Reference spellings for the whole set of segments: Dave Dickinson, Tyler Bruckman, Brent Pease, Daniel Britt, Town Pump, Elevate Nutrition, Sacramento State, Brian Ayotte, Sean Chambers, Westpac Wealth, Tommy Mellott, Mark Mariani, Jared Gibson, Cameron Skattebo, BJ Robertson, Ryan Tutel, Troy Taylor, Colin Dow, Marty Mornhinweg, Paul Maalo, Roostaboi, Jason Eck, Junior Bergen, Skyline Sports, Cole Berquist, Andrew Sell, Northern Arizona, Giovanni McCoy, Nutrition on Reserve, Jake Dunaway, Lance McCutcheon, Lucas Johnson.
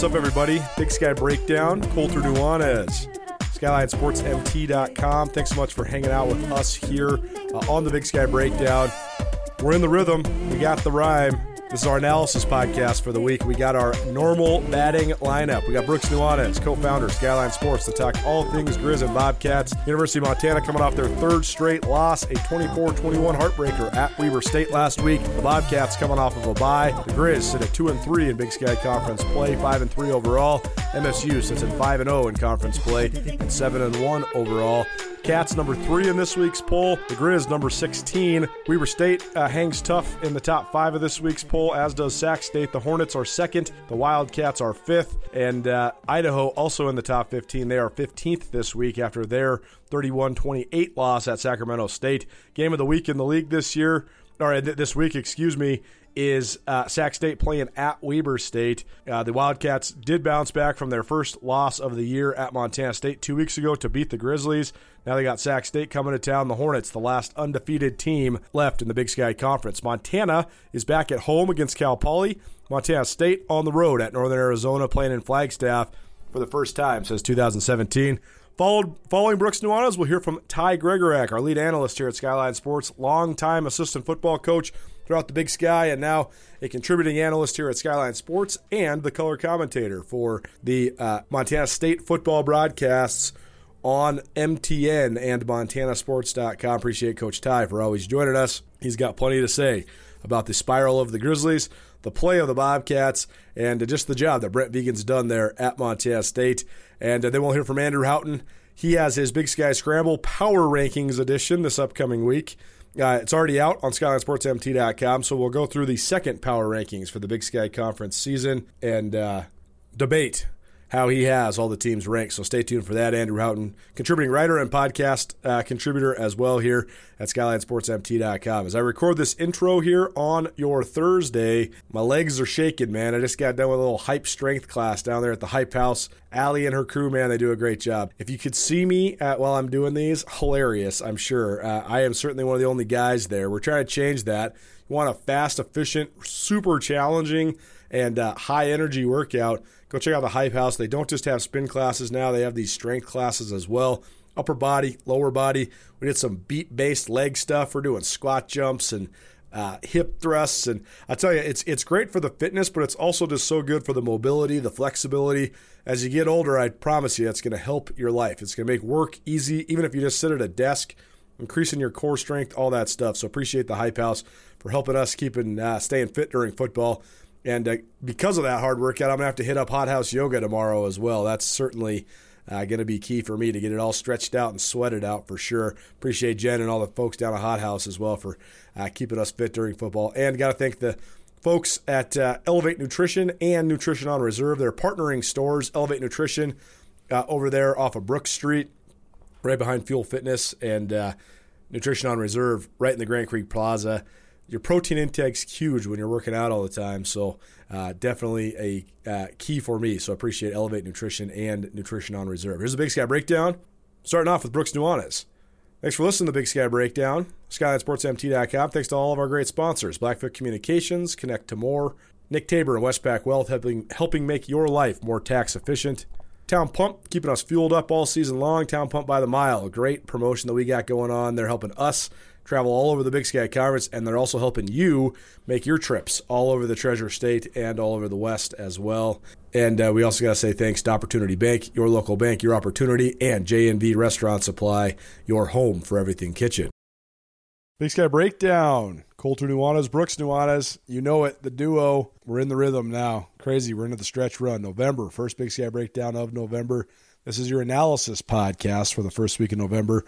What's up, everybody? Big Sky Breakdown, Colter Nuanez, SkylineSportsMT.com. Thanks so much for hanging out with us here on the Big Sky Breakdown. We're in the rhythm. We got the rhyme. This is our analysis podcast for the week. We got our normal batting lineup. We got Brooks Nuanez, co-founder of Skyline Sports, to talk all things Grizz and Bobcats. University of Montana coming off their third straight loss, a 24-21 heartbreaker at Weber State last week. The Bobcats coming off of a bye. The Grizz sit at 2-3 in Big Sky Conference play, 5-3 overall. MSU sits at 5-0 in conference play, and 7-1 overall. Cats number 3 in this week's poll. The Grizz number 16. Weber State hangs tough in the top 5 of this week's poll, as does Sac State. The Hornets are 2nd. The Wildcats are 5th. And Idaho also in the top 15. They are 15th this week after their 31-28 loss at Sacramento State. Game of the week in the league this year, or this week, excuse me, is Sac State playing at Weber State. The Wildcats did bounce back from their first loss of the year at Montana State 2 weeks ago to beat the Grizzlies. Now they got Sac State coming to town. The Hornets, the last undefeated team left in the Big Sky Conference. Montana is back at home against Cal Poly. Montana State on the road at Northern Arizona, playing in Flagstaff for the first time since 2017. Following Brooks Nuanez, we'll hear from Ty Gregorak, our lead analyst here at Skyline Sports, longtime assistant football coach throughout the Big Sky, and now a contributing analyst here at Skyline Sports and the color commentator for the Montana State football broadcasts on MTN and montanasports.com. Appreciate Coach Ty for always joining us. He's got plenty to say about the spiral of the Grizzlies, the play of the Bobcats, and just the job that Brent Vigen's done there at Montana State. And then we'll hear from Andrew Houghton. He has his Big Sky Scramble Power Rankings edition this upcoming week. It's already out on SkylineSportsMT.com, so we'll go through the second Power Rankings for the Big Sky Conference season and debate how he has all the teams ranked. So stay tuned for that. Andrew Houghton, contributing writer and podcast contributor as well here at SkylineSportsMT.com. As I record this intro here on your Thursday, my legs are shaking, man. I just got done with a little hype strength class down there at the Hype House. Allie and her crew, man, they do a great job. If you could see me while I'm doing these, hilarious, I'm sure. I am certainly one of the only guys there. We're trying to change that. You want a fast, efficient, super challenging, and high-energy workout, go check out the Hype House. They don't just have spin classes now. They have these strength classes as well, upper body, lower body. We did some beat-based leg stuff. We're doing squat jumps and hip thrusts. And I tell you, it's great for the fitness, but it's also just so good for the mobility, the flexibility. As you get older, I promise you that's going to help your life. It's going to make work easy, even if you just sit at a desk, increasing your core strength, all that stuff. So appreciate the Hype House for helping us staying fit during football. And because of that hard workout, I'm going to have to hit up Hot House Yoga tomorrow as well. That's certainly going to be key for me to get it all stretched out and sweated out for sure. Appreciate Jen and all the folks down at Hot House as well for keeping us fit during football. And got to thank the folks at Elevate Nutrition and Nutrition on Reserve. They're partnering stores, Elevate Nutrition, over there off of Brooks Street, right behind Fuel Fitness, and Nutrition on Reserve right in the Grand Creek Plaza. Your protein intake's huge when you're working out all the time, so definitely a key for me. So I appreciate Elevate Nutrition and Nutrition on Reserve. Here's the Big Sky Breakdown, starting off with Brooks Nuanez. Thanks for listening to the Big Sky Breakdown, SkylineSportsMT.com. Thanks to all of our great sponsors, Blackfoot Communications, Connect to More, Nick Tabor and Westpac Wealth, helping make your life more tax efficient. Town Pump, keeping us fueled up all season long. Town Pump by the Mile, a great promotion that we got going on. They're helping us travel all over the Big Sky Conference, and they're also helping you make your trips all over the Treasure State and all over the West as well. And we also got to say thanks to Opportunity Bank, your local bank, your opportunity, and J&V Restaurant Supply, your home for everything kitchen. Big Sky Breakdown. Colter Nuanez, Brooks Nuanez. You know it, the duo. We're in the rhythm now. Crazy. We're into the stretch run. November, first Big Sky Breakdown of November. This is your analysis podcast for the first week of November.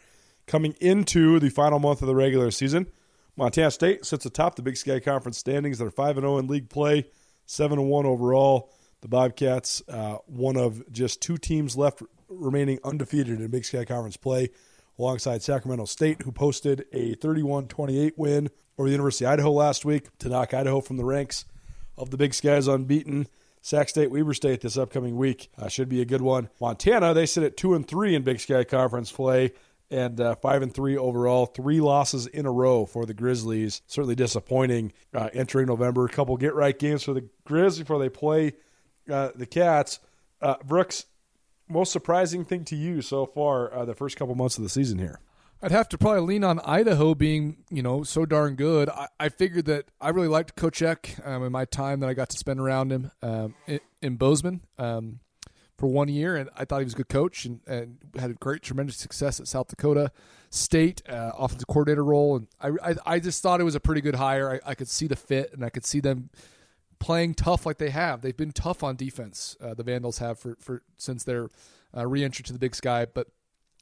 Coming into the final month of the regular season, Montana State sits atop the Big Sky Conference standings. They're 5-0 in league play, 7-1 overall. The Bobcats, one of just two teams left remaining undefeated in Big Sky Conference play, alongside Sacramento State, who posted a 31-28 win over the University of Idaho last week to knock Idaho from the ranks of the Big Sky's unbeaten. Sac State, Weber State this upcoming week should be a good one. Montana, they sit at 2-3 in Big Sky Conference play and 5-3 overall. 3 losses in a row for the Grizzlies. Certainly disappointing entering November. A couple get-right games for the Grizz before they play the Cats. Brooks, most surprising thing to you so far the first couple months of the season here? I'd have to probably lean on Idaho being, you know, so darn good. I figured that I really liked Kochek in my time that I got to spend around him in Bozeman for 1 year, and I thought he was a good coach and had a great, tremendous success at South Dakota State, offensive coordinator role, and I just thought it was a pretty good hire. I could see the fit, and I could see them playing tough like they have. They've been tough on defense, the Vandals have, for since their re-entry to the Big Sky, but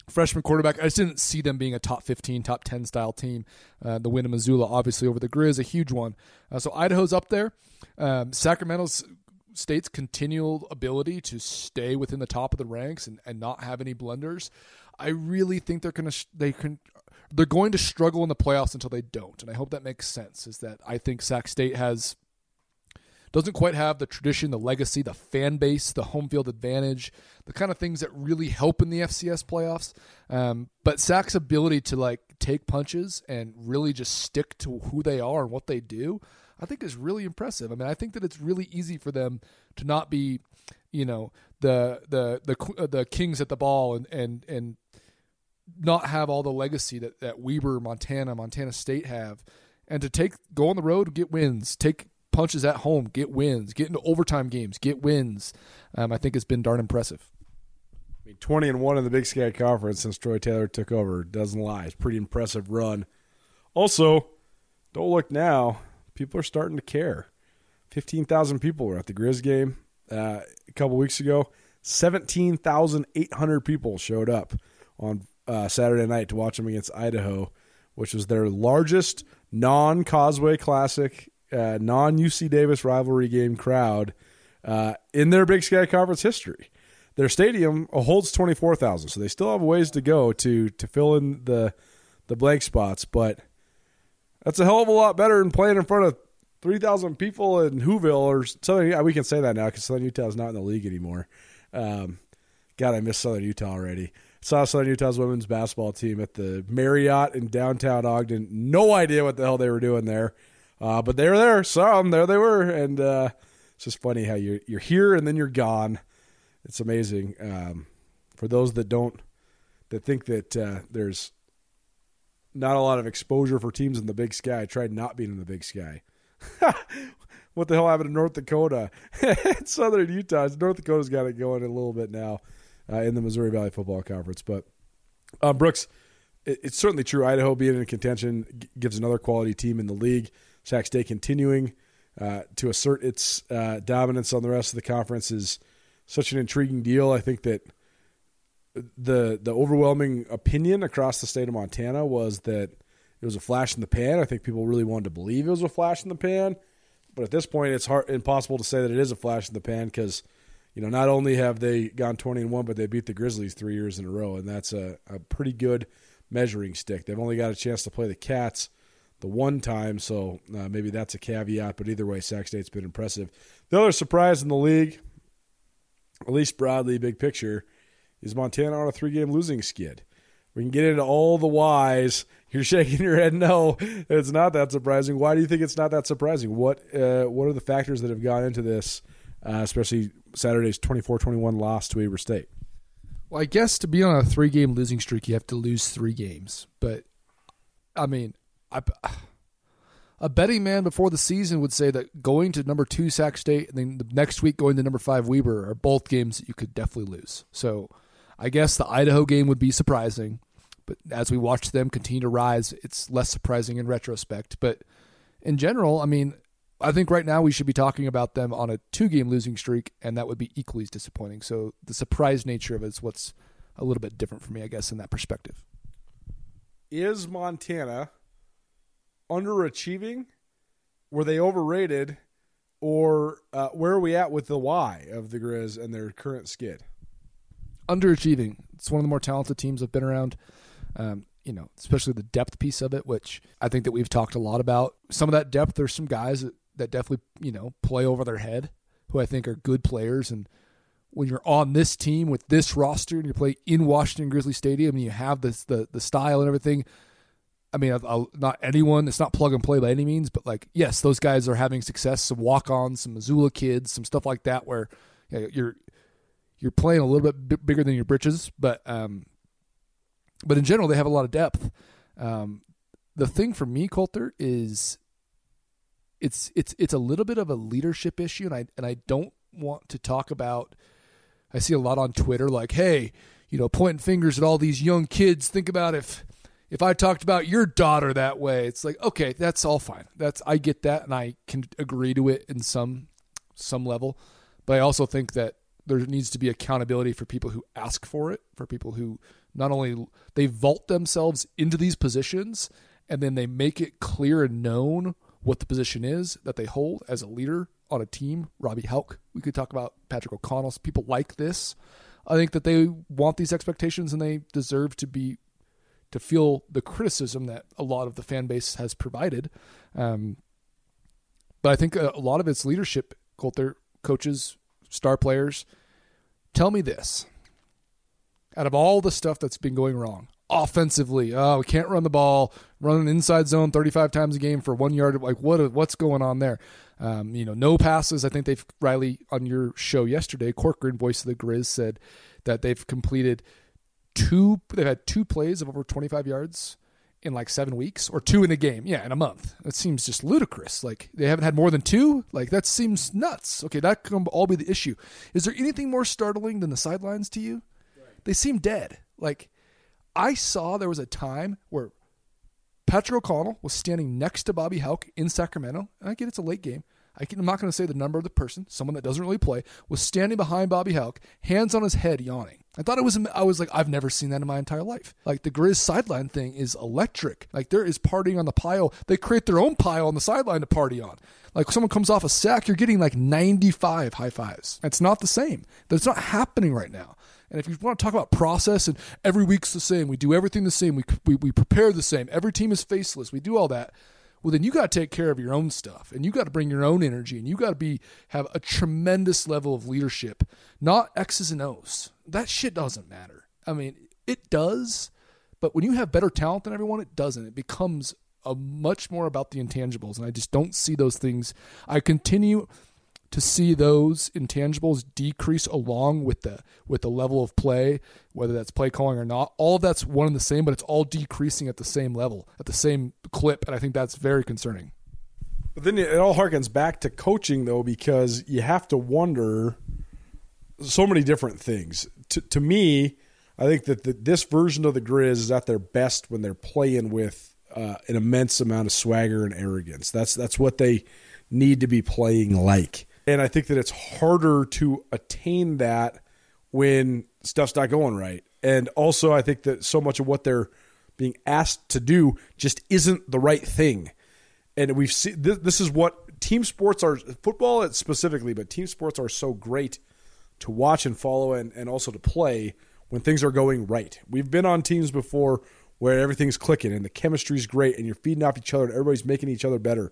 freshman quarterback, I just didn't see them being a top 15, top 10 style team. The win in Missoula, obviously, over the Grizz, a huge one. So Idaho's up there. Sacramento State's continual ability to stay within the top of the ranks and not have any blunders. I really think they're going to struggle in the playoffs until they don't, and I hope that makes sense. Is that I think Sac State doesn't quite have the tradition, the legacy, the fan base, the home field advantage, the kind of things that really help in the FCS playoffs. But Sac's ability to take punches and really just stick to who they are and what they do, I think is really impressive. I mean, I think that it's really easy for them to not be, you know, the kings at the ball and not have all the legacy that Weber, Montana State have, and to go on the road, get wins, take punches at home, get wins, get into overtime games, get wins. I think it's been darn impressive. I mean, 20-1 in the Big Sky Conference since Troy Taylor took over. Doesn't lie. It's a pretty impressive run. Also, don't look now. People are starting to care. 15,000 people were at the Grizz game a couple weeks ago. 17,800 people showed up on Saturday night to watch them against Idaho, which was their largest non-Causeway Classic non-UC Davis rivalry game crowd in their Big Sky Conference history. Their stadium holds 24,000, so they still have ways to go to fill in the blank spots, but that's a hell of a lot better than playing in front of 3,000 people in Whoville or Southern. We can say that now because Southern Utah is not in the league anymore. God, I miss Southern Utah already. Saw Southern Utah's women's basketball team at the Marriott in downtown Ogden. No idea what the hell they were doing there. But they were there, saw them, there they were. And it's just funny how you're here and then you're gone. It's amazing. For those that think that there's not a lot of exposure for teams in the Big Sky, try not being in the Big Sky. What the hell happened to North Dakota? Southern Utah. North Dakota's got it going a little bit now in the Missouri Valley Football Conference. But, Brooks, it's certainly true. Idaho being in contention gives another quality team in the league. Sac State continuing to assert its dominance on the rest of the conference is such an intriguing deal. I think that the overwhelming opinion across the state of Montana was that it was a flash in the pan. I think people really wanted to believe it was a flash in the pan, but at this point, it's impossible to say that it is a flash in the pan because, you know, not only have they gone 20-1, but they beat the Grizzlies 3 years in a row, and that's a pretty good measuring stick. They've only got a chance to play the Cats the one time, so maybe that's a caveat, but either way, Sac State's been impressive. The other surprise in the league, at least broadly, big picture, is Montana on a 3-game losing skid. We can get into all the whys. You're shaking your head no, it's not that surprising. Why do you think it's not that surprising? What are the factors that have gone into this, especially Saturday's 24-21 loss to Weber State? Well, I guess to be on a 3-game losing streak, you have to lose 3 games. But, I mean, a betting man before the season would say that going to number 2 Sac State and then the next week going to number 5 Weber are both games that you could definitely lose. So I guess the Idaho game would be surprising. But as we watch them continue to rise, it's less surprising in retrospect. But in general, I mean, I think right now we should be talking about them on a 2-game losing streak, and that would be equally as disappointing. So the surprise nature of it is what's a little bit different for me, I guess, in that perspective. Is Montana underachieving? Were they overrated? Or where are we at with the why of the Grizz and their current skid? Underachieving. It's one of the more talented teams I've been around. You know, especially the depth piece of it, which I think that we've talked a lot about. Some of that depth, there's some guys that definitely, you know, play over their head, who I think are good players. And when you're on this team with this roster and you play in Washington Grizzly Stadium and you have this, the style and everything, I mean, not anyone, it's not plug and play by any means, but yes, those guys are having success, some walk-ons, some Missoula kids, some stuff like that where you're playing a little bit bigger than your britches, but in general, they have a lot of depth. The thing for me, Colter, is it's a little bit of a leadership issue, and I don't want to talk about. I see a lot on Twitter, like, hey, you know, pointing fingers at all these young kids. Think about if I talked about your daughter that way. It's like, okay, that's all fine. I get that, and I can agree to it in some level. But I also think that there needs to be accountability for people who ask for it, for people who not only they vault themselves into these positions and then they make it clear and known what the position is that they hold as a leader on a team. Bobby Hauck, we could talk about Patrick O'Connell, people like this. I think that they want these expectations and they deserve to feel the criticism that a lot of the fan base has provided. But I think a lot of it's leadership, Colter, coaches, star players. Tell me this. Out of all the stuff that's been going wrong, offensively, we can't run the ball, run an inside zone 35 times a game for 1 yard. Like what's going on there? No passes. I think they've, Riley, on your show yesterday, Corcoran, voice of the Grizz, said that they've completed they've had two plays of over 25 yards in like 7 weeks, or two in a game. Yeah, in a month. That seems just ludicrous. Like they haven't had more than two. Like that seems nuts. Okay, that can all be the issue. Is there anything more startling than the sidelines to you? Right. They seem dead. Like I saw there was a time where Patrick O'Connell was standing next to Bobby Hauck in Sacramento. And I get it's a late game. I'm not going to say the number of the person, someone that doesn't really play, was standing behind Bobby Hauck, hands on his head, yawning. I was like, I've never seen that in my entire life. Like the Grizz sideline thing is electric. Like there is partying on the pile. They create their own pile on the sideline to party on. Like someone comes off a sack, you're getting like 95 high fives. It's not the same. That's not happening right now. And if you want to talk about process and every week's the same, we do everything the same, we prepare the same, every team is faceless, we do all that. Well, then you got to take care of your own stuff, and you got to bring your own energy, and you got to have a tremendous level of leadership, not X's and O's. That shit doesn't matter. I mean, it does, but when you have better talent than everyone, it doesn't. It becomes a much more about the intangibles, and I just don't see those things. I continue to see those intangibles decrease along with the level of play, whether that's play calling or not. All of that's one and the same, but it's all decreasing at the same level, at the same clip, and I think that's very concerning. But then it all harkens back to coaching, though, because you have to wonder so many different things. To me, I think that this version of the Grizz is at their best when they're playing with an immense amount of swagger and arrogance. That's what they need to be playing like. And I think that it's harder to attain that when stuff's not going right. And also I think that so much of what they're being asked to do just isn't the right thing. And we've seen this is what team sports are, football specifically, but team sports are so great to watch and follow and also to play when things are going right. We've been on teams before where everything's clicking and the chemistry's great and you're feeding off each other and everybody's making each other better.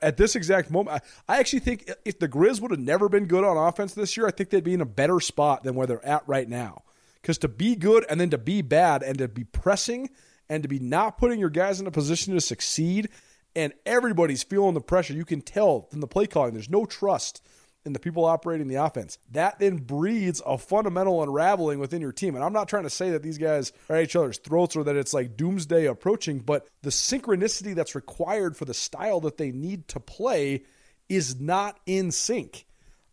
At this exact moment, I actually think if the Grizz would have never been good on offense this year, I think they'd be in a better spot than where they're at right now. Because to be good and then to be bad and to be pressing and to be not putting your guys in a position to succeed, and everybody's feeling the pressure, you can tell from the play calling. There's no trust in the people operating the offense. That then breeds a fundamental unraveling within your team. And I'm not trying to say that these guys are at each other's throats or that it's like doomsday approaching, but the synchronicity that's required for the style that they need to play is not in sync.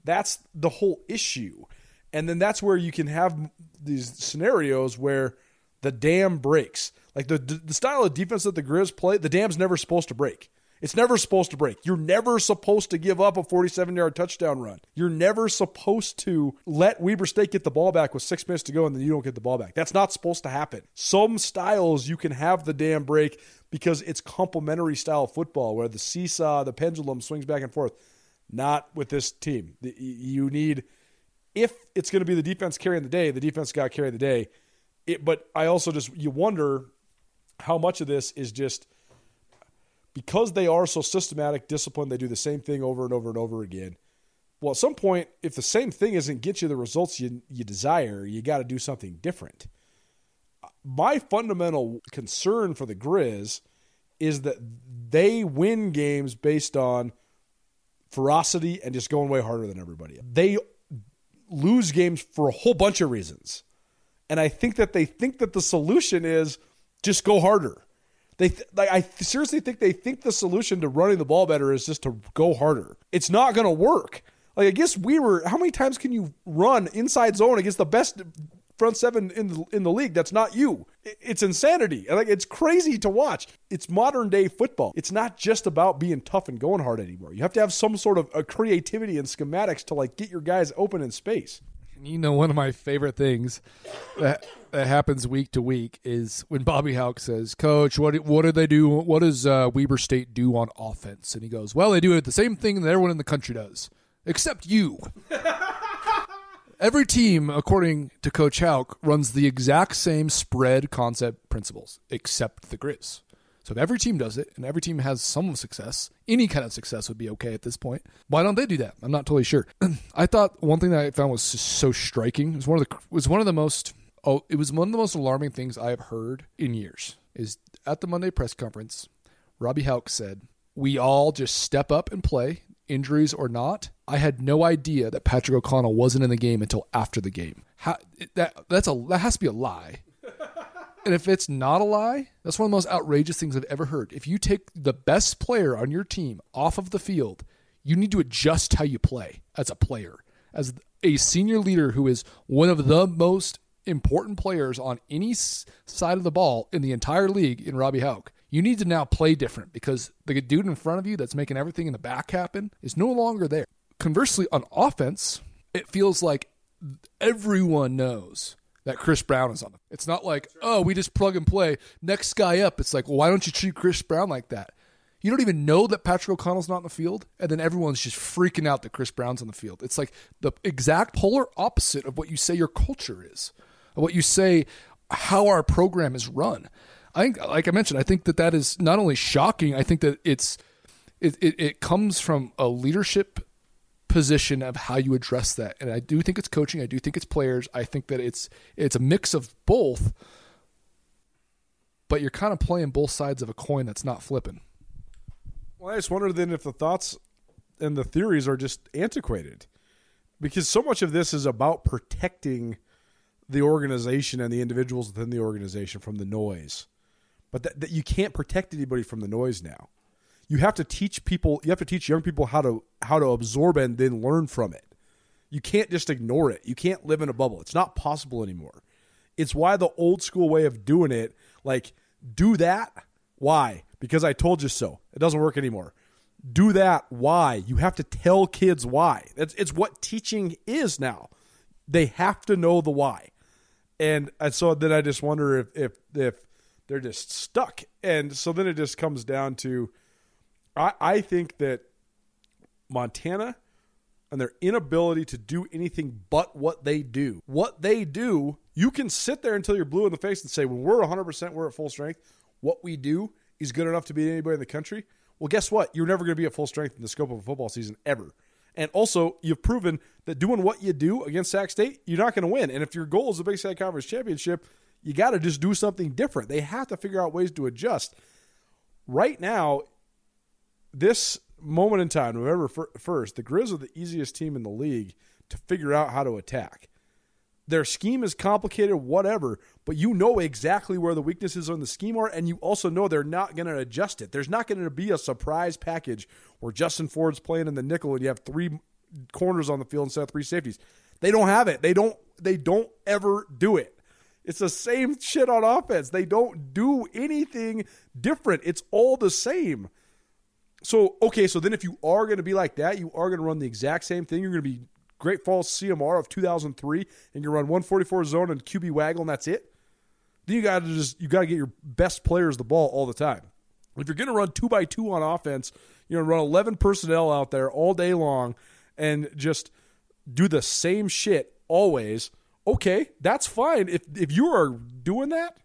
That's the whole issue. And then that's where you can have these scenarios where the dam breaks. Like the style of defense that the Grizz play, the dam's never supposed to break. It's never supposed to break. You're never supposed to give up a 47-yard touchdown run. You're never supposed to let Weber State get the ball back with 6 minutes to go and then you don't get the ball back. That's not supposed to happen. Some styles you can have the damn break because it's complementary style football where the seesaw, the pendulum swings back and forth. Not with this team. You need, if it's going to be the defense carrying the day, the defense got to carry the day. But I also you wonder how much of this is just, because they are so systematic, disciplined, they do the same thing over and over and over again. Well, at some point, if the same thing isn't get you the results you desire, you got to do something different. My fundamental concern for the Grizz is that they win games based on ferocity and just going way harder than everybody. They lose games for a whole bunch of reasons. And I think that they think that the solution is just go harder. I seriously think they think the solution to running the ball better is just to go harder. It's not going to work. Like, I guess how many times can you run inside zone against the best front seven in the league? That's not you. It's insanity. Like, it's crazy to watch. It's modern day football. It's not just about being tough and going hard anymore. You have to have some sort of a creativity and schematics to like get your guys open in space. You know, one of my favorite things that happens week to week is when Bobby Hauck says, "Coach, what do they do? What does Weber State do on offense?" And he goes, "Well, they do it the same thing that everyone in the country does, except you." Every team, according to Coach Hauck, runs the exact same spread concept principles, except the Grizz. So if every team does it, and every team has some success, any kind of success would be okay at this point. Why don't they do that? I'm not totally sure. I thought one thing that I found was so striking. It was one of the most alarming things I have heard in years. Is at the Monday press conference, Robbie Hauck said, "We all just step up and play, injuries or not. I had no idea that Patrick O'Connell wasn't in the game until after the game." That has to be a lie. And if it's not a lie, that's one of the most outrageous things I've ever heard. If you take the best player on your team off of the field, you need to adjust how you play as a player. As a senior leader who is one of the most important players on any side of the ball in the entire league in Robbie Hauck, you need to now play different because the dude in front of you that's making everything in the back happen is no longer there. Conversely, on offense, it feels like everyone knows that Chris Brown is on them. It's not like, oh, we just plug and play. Next guy up. It's like, well, why don't you treat Chris Brown like that? You don't even know that Patrick O'Connell's not in the field, and then everyone's just freaking out that Chris Brown's on the field. It's like the exact polar opposite of what you say your culture is, of what you say how our program is run. I think, like I mentioned, I think that is not only shocking, I think that it comes from a leadership position of how you address that. And I do think it's coaching. I do think it's players. I think that it's a mix of both, but you're kind of playing both sides of a coin that's not flipping. Well, I just wonder then if the thoughts and the theories are just antiquated, because so much of this is about protecting the organization and the individuals within the organization from the noise, but that you can't protect anybody from the noise now. You have to teach people. You have to teach young people how to absorb and then learn from it. You can't just ignore it. You can't live in a bubble. It's not possible anymore. It's why the old school way of doing it, like do that. Why? Because I told you so. It doesn't work anymore. Do that. Why? You have to tell kids why. It's what teaching is now. They have to know the why. And so then I just wonder if they're just stuck. And so then it just comes down to, I think that Montana and their inability to do anything but what they do, you can sit there until you're blue in the face and say, when we're 100%, we're at full strength, what we do is good enough to beat anybody in the country. Well, guess what? You're never going to be at full strength in the scope of a football season ever. And also, you've proven that doing what you do against Sac State, you're not going to win. And if your goal is the Big Sky Conference Championship, you got to just do something different. They have to figure out ways to adjust. Right now, this moment in time, November 1st, the Grizz are the easiest team in the league to figure out how to attack. Their scheme is complicated, whatever, but you know exactly where the weaknesses on the scheme are, and you also know they're not going to adjust it. There's not going to be a surprise package where Justin Ford's playing in the nickel and you have three corners on the field instead of three safeties. They don't have it. They don't ever do it. It's the same shit on offense. They don't do anything different. It's all the same. So then if you are going to be like that, you are going to run the exact same thing. You're going to be Great Falls CMR of 2003, and you run 144 zone and QB waggle, and that's it. Then you got to get your best players the ball all the time. If you're going to run 2x2 on offense, you're going to run 11 personnel out there all day long and just do the same shit always. Okay, that's fine. If you are doing that,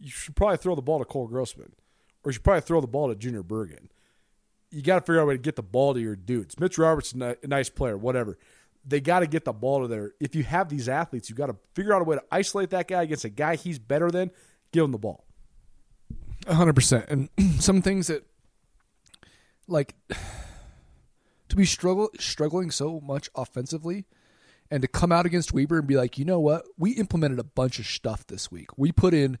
you should probably throw the ball to Cole Grossman, or you should probably throw the ball to Junior Bergen. You got to figure out a way to get the ball to your dudes. Mitch Roberts is a nice player, whatever. They got to get the ball to there. If you have these athletes, you got to figure out a way to isolate that guy against a guy he's better than. Give him the ball. 100%. And some things that, like, to be struggling so much offensively And to come out against Weber and be like, you know what? We implemented a bunch of stuff this week. We put in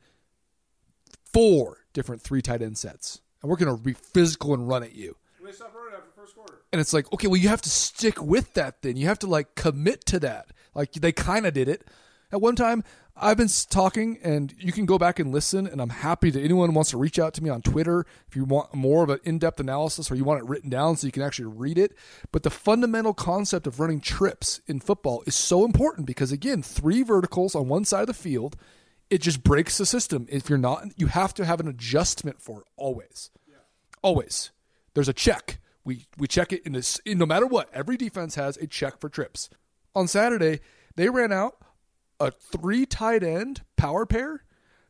4 different 3 tight end sets. And we're going to be physical and run at you. They stopped running after the first quarter. And it's like, okay, well, you have to stick with that then. You have to, like, commit to that. Like, they kind of did it. At one time, I've been talking, and you can go back and listen, and I'm happy that anyone wants to reach out to me on Twitter if you want more of an in-depth analysis or you want it written down so you can actually read it. But the fundamental concept of running trips in football is so important because, again, 3 verticals on one side of the field, it just breaks the system. If you're not, you have to have an adjustment for it always. Yeah. Always. There's a check. We check it in no matter what. Every defense has a check for trips. On Saturday, they ran out a 3 tight end power pair,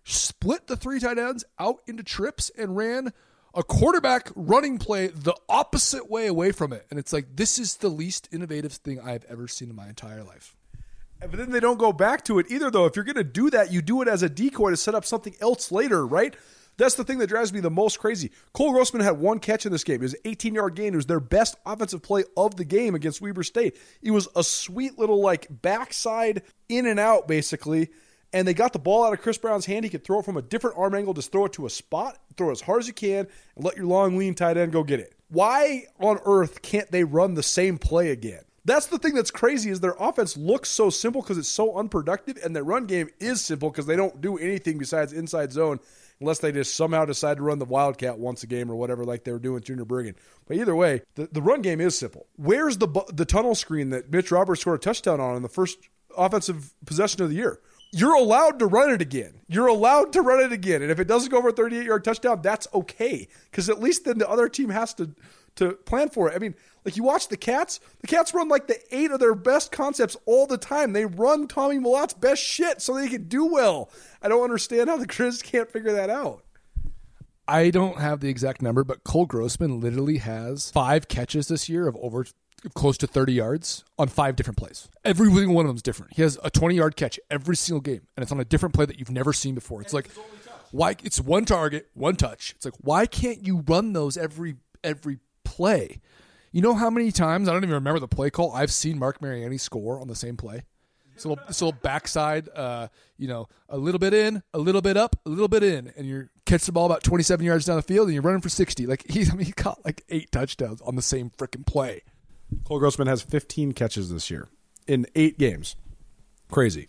split the 3 tight ends out into trips, and ran a quarterback running play the opposite way away from it. And it's like, this is the least innovative thing I've ever seen in my entire life. But then they don't go back to it either, though. If you're going to do that, you do it as a decoy to set up something else later, right? That's the thing that drives me the most crazy. Cole Grossman had 1 catch in this game. It was an 18-yard gain. It was their best offensive play of the game against Weber State. It was a sweet little, like, backside in and out, basically. And they got the ball out of Chris Brown's hand. He could throw it from a different arm angle. Just throw it to a spot. Throw it as hard as you can. And let your long, lean tight end go get it. Why on earth can't they run the same play again? That's the thing that's crazy is their offense looks so simple because it's so unproductive, and their run game is simple because they don't do anything besides inside zone unless they just somehow decide to run the Wildcat once a game or whatever like they were doing with Junior Bergen. But either way, the run game is simple. Where's the tunnel screen that Mitch Roberts scored a touchdown on in the first offensive possession of the year? You're allowed to run it again. You're allowed to run it again. And if it doesn't go for a 38-yard touchdown, that's okay because at least then the other team has to plan for it. I mean, like you watch the Cats run like the 8 of their best concepts all the time. They run Tommy Mellott's best shit so they can do well. I don't understand how the Grizz can't figure that out. I don't have the exact number, but Cole Grossman literally has 5 catches this year of over close to 30 yards on 5 different plays. Every one of them is different. He has a 20-yard catch every single game, and it's on a different play that you've never seen before. It's and like, why? It's 1 target, 1 touch. It's like, why can't you run those every play? You know how many times, I don't even remember the play call, I've seen Mark Mariani score on the same play. This little backside, a little bit in, a little bit up, a little bit in, and you catch the ball about 27 yards down the field and you're running for 60. Like he caught like 8 touchdowns on the same freaking play. Cole Grossman has 15 catches this year in 8 games. Crazy.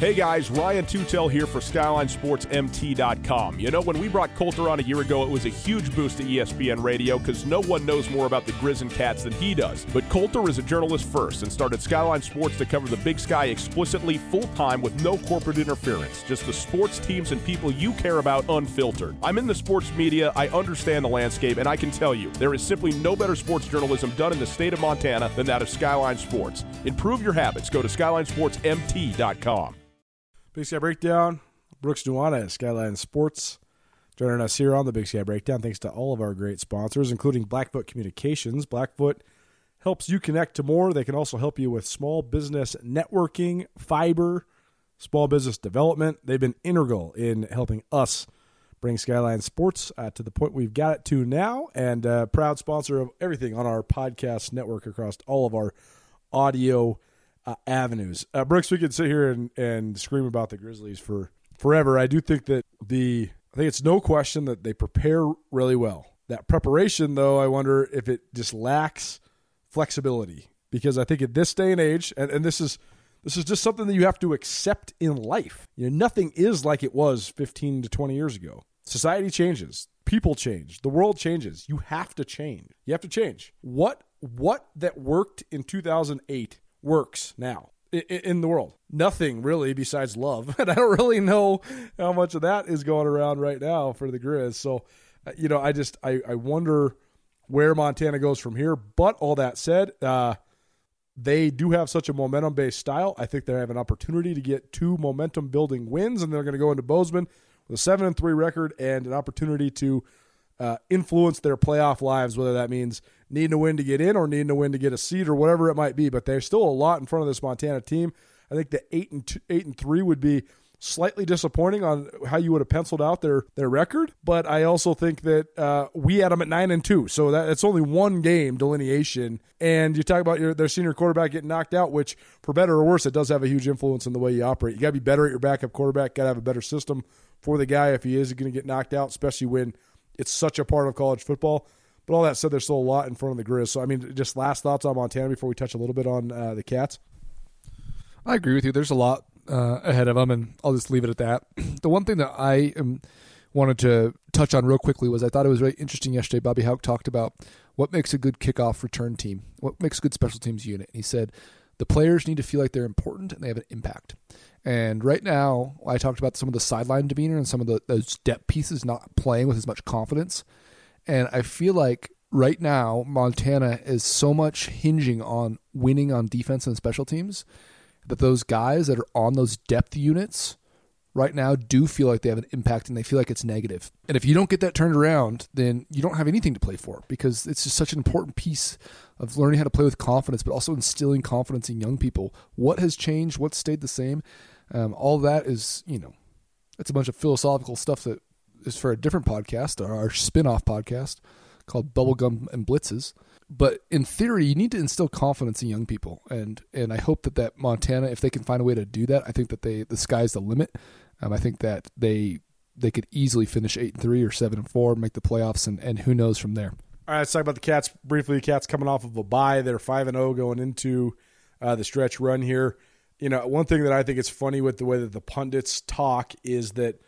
Hey guys, Ryan Tutel here for SkylineSportsMT.com. You know, when we brought Colter on a year ago, it was a huge boost to ESPN Radio because no one knows more about the Grizz and Cats than he does. But Colter is a journalist first and started Skyline Sports to cover the Big Sky explicitly full-time with no corporate interference. Just the sports teams and people you care about unfiltered. I'm in the sports media, I understand the landscape, and I can tell you, there is simply no better sports journalism done in the state of Montana than that of Skyline Sports. Improve your habits. Go to SkylineSportsMT.com. Big Sky Breakdown, Brooks Nuanez at Skyline Sports, joining us here on the Big Sky Breakdown. Thanks to all of our great sponsors, including Blackfoot Communications. Blackfoot helps you connect to more. They can also help you with small business networking, fiber, small business development. They've been integral in helping us bring Skyline Sports to the point we've got it to now, and a proud sponsor of everything on our podcast network across all of our audio avenues. Brooks, we could sit here and scream about the Grizzlies for forever. I do think that I think it's no question that they prepare really well. That preparation, though, I wonder if it just lacks flexibility, because I think at this day and age, and this is just something that you have to accept in life. You know, nothing is like it was 15 to 20 years ago. Society changes, people change, the world changes. You have to change. You have to change. What that worked in 2008 works now in the world. Nothing really besides love. And I don't really know how much of that is going around right now for the Grizz. So, you know, I wonder where Montana goes from here. But all that said, they do have such a momentum-based style. I think they have an opportunity to get two momentum-building wins, and they're going to go into Bozeman with a 7-3 record and an opportunity to influence their playoff lives, whether that means needing a win to get in or needing a win to get a seed or whatever it might be. But there's still a lot in front of this Montana team. I think the 8-3 would be slightly disappointing on how you would have penciled out their record, but I also think that we had them at 9-2, so that's only one game delineation. And you talk about their senior quarterback getting knocked out, which for better or worse, it does have a huge influence in the way you operate. You got to be better at your backup quarterback, got to have a better system for the guy if he is going to get knocked out, especially when it's such a part of college football. But all that said, there's still a lot in front of the Grizz. So, I mean, just last thoughts on Montana before we touch a little bit on the Cats. I agree with you. There's a lot ahead of them, and I'll just leave it at that. The one thing that I wanted to touch on real quickly was I thought it was really interesting yesterday. Bobby Hauck talked about what makes a good kickoff return team, what makes a good special teams unit. And he said the players need to feel like they're important and they have an impact. And right now, I talked about some of the sideline demeanor and some of those depth pieces not playing with as much confidence. And I feel like right now, Montana is so much hinging on winning on defense and special teams that those guys that are on those depth units right now do feel like they have an impact and they feel like it's negative. And if you don't get that turned around, then you don't have anything to play for, because it's just such an important piece of learning how to play with confidence, but also instilling confidence in young people. What has changed? What stayed the same? All that is, it's a bunch of philosophical stuff that is for a different podcast, or our spin-off podcast called Bubblegum and Blitzes. But in theory, you need to instill confidence in young people, and I hope that Montana, if they can find a way to do that, I think that the sky's the limit. I think that they could easily finish 8-3 or 7-4, make the playoffs, and who knows from there. All right, let's talk about the Cats briefly. The Cats coming off of a bye, they're 5-0 going into the stretch run here. One thing that I think is funny with the way that the pundits talk is that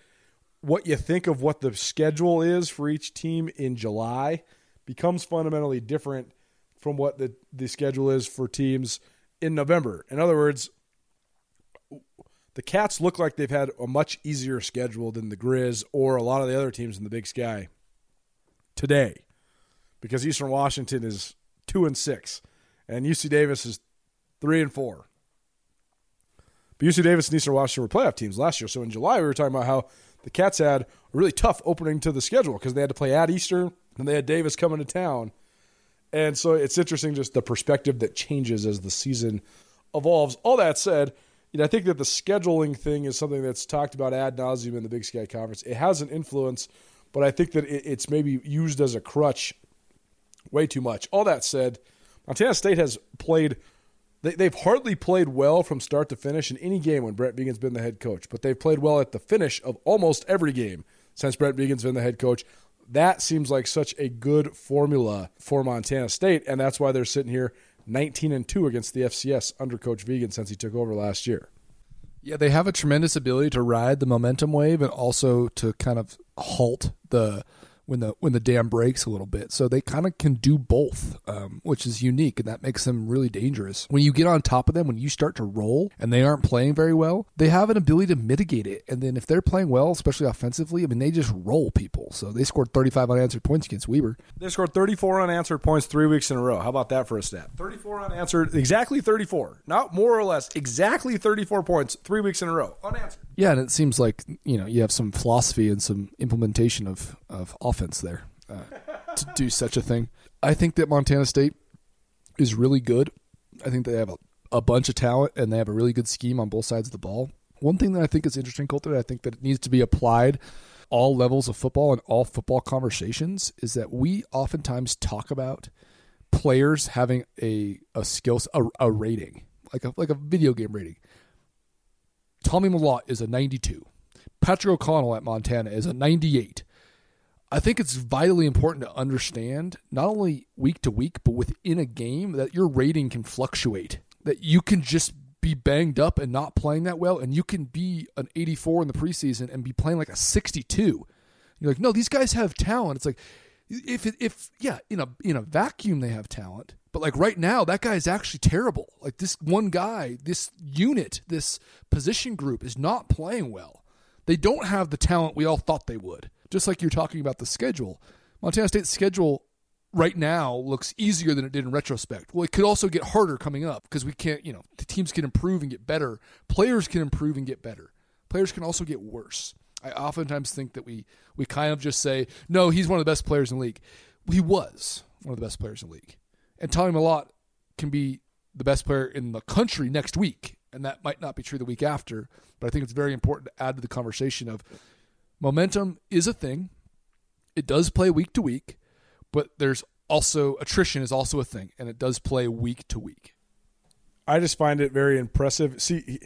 what you think of what the schedule is for each team in July becomes fundamentally different from what the schedule is for teams in November. In other words, the Cats look like they've had a much easier schedule than the Grizz or a lot of the other teams in the Big Sky today, because Eastern Washington is 2-6 and UC Davis is 3-4. But UC Davis and Eastern Washington were playoff teams last year. So in July, we were talking about how the Cats had a really tough opening to the schedule because they had to play at Eastern, and they had Davis coming to town. And so it's interesting just the perspective that changes as the season evolves. All that said, I think that the scheduling thing is something that's talked about ad nauseum in the Big Sky Conference. It has an influence, but I think that it's maybe used as a crutch way too much. All that said, Montana State has played – they've hardly played well from start to finish in any game when Brent Vigen's been the head coach, but they've played well at the finish of almost every game since Brent Vigen's been the head coach. That seems like such a good formula for Montana State, and that's why they're sitting here 19-2 against the FCS under Coach Vigen since he took over last year. Yeah, they have a tremendous ability to ride the momentum wave and also to kind of halt when the dam breaks a little bit. So they kind of can do both, which is unique, and that makes them really dangerous. When you get on top of them, when you start to roll and they aren't playing very well, they have an ability to mitigate it. And then if they're playing well, especially offensively, they just roll people. So they scored 35 unanswered points against Weber. They scored 34 unanswered points 3 weeks in a row. How about that for a stat? 34 unanswered, exactly 34. Not more or less, exactly 34 points 3 weeks in a row. Unanswered. Yeah, and it seems like, you have some philosophy and some implementation of offense there to do such a thing. I think that Montana State is really good. I think they have a bunch of talent, and they have a really good scheme on both sides of the ball. One thing that I think is interesting, Colter, I think that it needs to be applied all levels of football and all football conversations, is that we oftentimes talk about players having a skills, a rating, like a video game rating. Tommy Mellott is a 92. Patrick O'Connell at Montana is a 98. I think it's vitally important to understand, not only week to week, but within a game, that your rating can fluctuate, that you can just be banged up and not playing that well, and you can be an 84 in the preseason and be playing like a 62. You're like, no, these guys have talent. It's like, in a vacuum they have talent, but like right now that guy is actually terrible. Like this one guy, this unit, this position group is not playing well. They don't have the talent we all thought they would. Just like you're talking about the schedule, Montana State's schedule right now looks easier than it did in retrospect. Well, it could also get harder coming up because we can't, you know, the teams can improve and get better. Players can improve and get better. Players can also get worse. I oftentimes think that we kind of just say, no, he's one of the best players in the league. He was one of the best players in the league. And Tommy Mellott can be the best player in the country next week, and that might not be true the week after, but I think it's very important to add to the conversation of momentum is a thing. It does play week to week, but there's also attrition is also a thing, and it does play week to week. I just find it very impressive. See,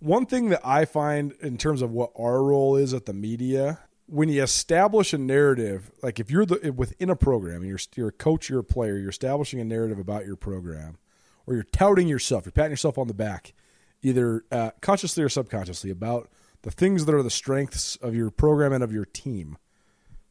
one thing that I find in terms of what our role is at the media, when you establish a narrative, like if you're within a program and you're a coach, you're a player, you're establishing a narrative about your program, or you're touting yourself, you're patting yourself on the back, either consciously or subconsciously, about the things that are the strengths of your program and of your team.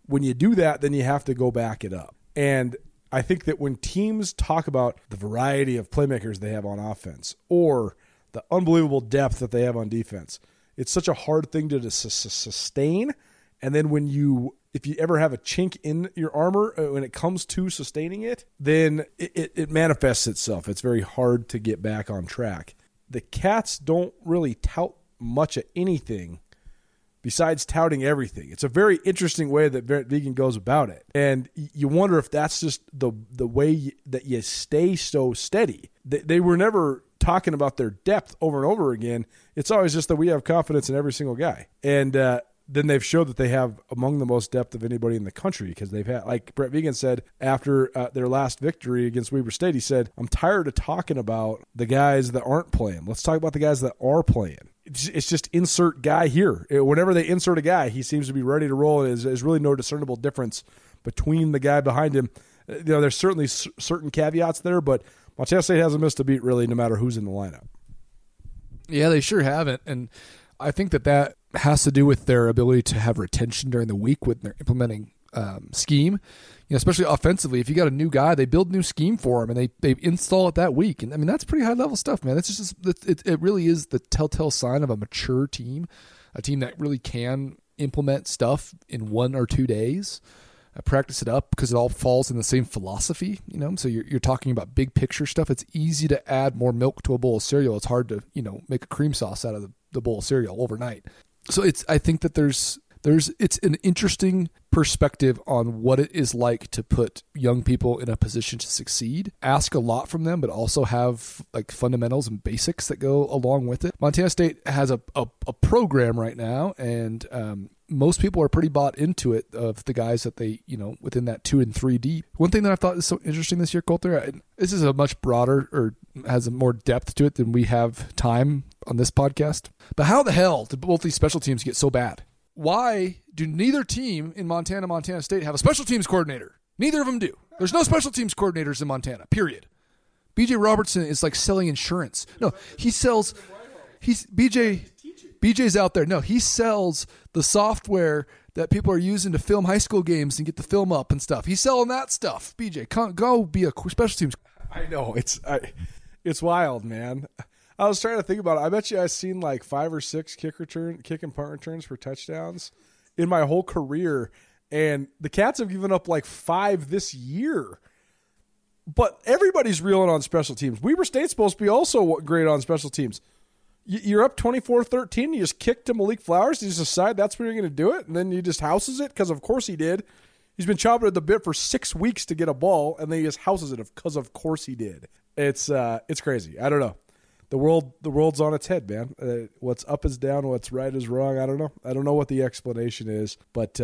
When you do that, then you have to go back it up. And I think that when teams talk about the variety of playmakers they have on offense or the unbelievable depth that they have on defense, it's such a hard thing to sustain. And then when if you ever have a chink in your armor when it comes to sustaining it, then it manifests itself. It's very hard to get back on track. The Cats don't really tout much of anything besides touting everything. It's a very interesting way that Brent Vigen goes about it. And you wonder if that's just the way that you stay so steady. They were never talking about their depth over and over again. It's always just that we have confidence in every single guy. And then they've showed that they have among the most depth of anybody in the country because they've had, like Brent Vigen said, after their last victory against Weber State, he said, I'm tired of talking about the guys that aren't playing. Let's talk about the guys that are playing. It's just insert guy here. Whenever they insert a guy, he seems to be ready to roll, and there's really no discernible difference between the guy behind him. You know, there's certainly certain caveats there, but Montana State hasn't missed a beat really no matter who's in the lineup. Yeah, they sure haven't, and I think that has to do with their ability to have retention during the week when they're implementing scheme, you know, especially offensively. If you got a new guy, they build new scheme for him and they install it that week. And I mean, that's pretty high level stuff, man. That's just, it really is the telltale sign of a mature team, a team that really can implement stuff in 1 or 2 days, practice it up because it all falls in the same philosophy, you know? So you're talking about big picture stuff. It's easy to add more milk to a bowl of cereal. It's hard to, you know, make a cream sauce out of the bowl of cereal overnight. So I think that it's an interesting perspective on what it is like to put young people in a position to succeed. Ask a lot from them, but also have like fundamentals and basics that go along with it. Montana State has a program right now, and most people are pretty bought into it of the guys that they, you know, within that 2 and 3 deep. One thing that I thought is so interesting this year, Colter, this is a much broader or has a more depth to it than we have time on this podcast. But how the hell did both these special teams get so bad? Why do neither team in Montana State have a special teams coordinator? Neither of them do. There's no special teams coordinators in Montana, period. BJ Robertson is like selling insurance. No, he sells – BJ's out there. No, he sells the software that people are using to film high school games and get the film up and stuff. He's selling that stuff. BJ, go be a special teams – I know. It's wild, man. I was trying to think about it. I bet you I've seen like 5 or 6 kick and punt returns for touchdowns in my whole career. And the Cats have given up like 5 this year. But everybody's reeling on special teams. Weber State's supposed to be also great on special teams. You're up 24-13. You just kick to Malik Flowers. You just decide that's where you're going to do it. And then he just houses it because, of course, he did. He's been chopping at the bit for 6 weeks to get a ball, and then he just houses it because, of course, he did. It's crazy. I don't know. The world's on its head, man. What's up is down. What's right is wrong. I don't know. I don't know what the explanation is, but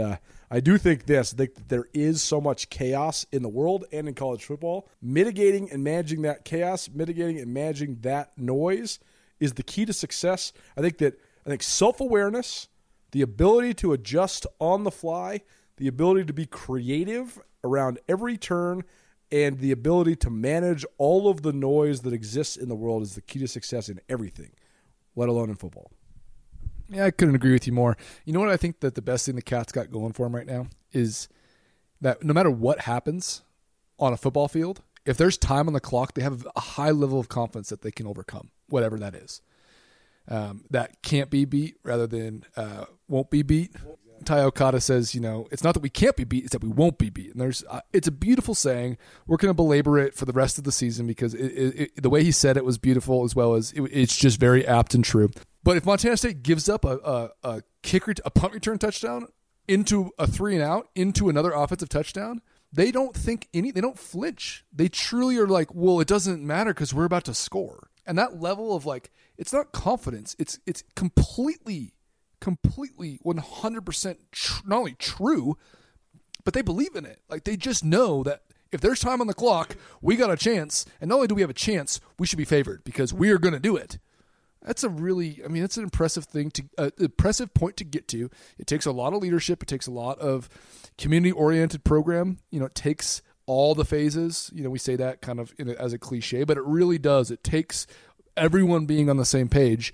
I do think this. I think that there is so much chaos in the world and in college football. Mitigating and managing that chaos, mitigating and managing that noise is the key to success. I think self-awareness, the ability to adjust on the fly, the ability to be creative around every turn, and the ability to manage all of the noise that exists in the world is the key to success in everything, let alone in football. Yeah, I couldn't agree with you more. You know what I think that the best thing the Cats got going for them right now is that no matter what happens on a football field, if there's time on the clock, they have a high level of confidence that they can overcome, whatever that is. That can't be beat rather than won't be beat. Ty Okada says, you know, it's not that we can't be beat, it's that we won't be beat. And there's, it's a beautiful saying. We're going to belabor it for the rest of the season because the way he said it was beautiful, as well as it's just very apt and true. But if Montana State gives up a punt return touchdown into a 3-and-out, into another offensive touchdown, they don't flinch. They truly are like, well, it doesn't matter because we're about to score. And that level of like, it's not confidence. It's completely 100% not only true, but they believe in it. Like, they just know that if there's time on the clock, we got a chance. And not only do we have a chance, we should be favored because we are going to do it. That's a really, I mean, that's an impressive thing to, impressive point to get to. It takes a lot of leadership. It takes a lot of community-oriented program. You know, it takes all the phases. You know, we say that kind of as a cliche, but it really does. It takes everyone being on the same page,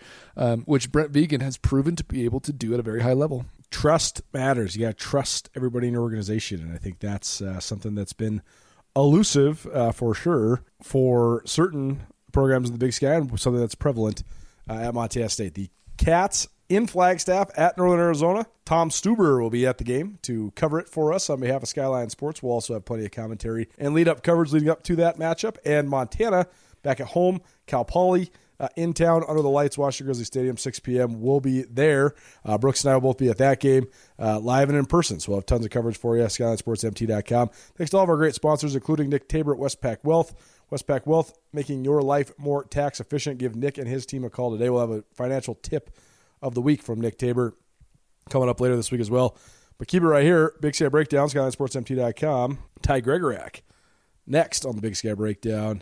which Brent Vigen has proven to be able to do at a very high level. Trust matters. You got to trust everybody in your organization, and I think that's something that's been elusive for sure for certain programs in the Big Sky, and something that's prevalent at Montana State. The Cats in Flagstaff at Northern Arizona. Tom Stuber will be at the game to cover it for us on behalf of Skyline Sports. We'll also have plenty of commentary and lead-up coverage leading up to that matchup. And Montana back at home, Cal Poly in town under the lights, Washington Grizzly Stadium, 6 p.m. We'll be there. Brooks and I will both be at that game live and in person. So we'll have tons of coverage for you. SkylineSportsMT.com. Thanks to all of our great sponsors, including Nick Tabor at Westpac Wealth. Westpac Wealth, making your life more tax efficient. Give Nick and his team a call today. We'll have a financial tip of the week from Nick Tabor coming up later this week as well. But keep it right here. Big Sky Breakdown, SkylineSportsMT.com. Ty Gregorak next on the Big Sky Breakdown.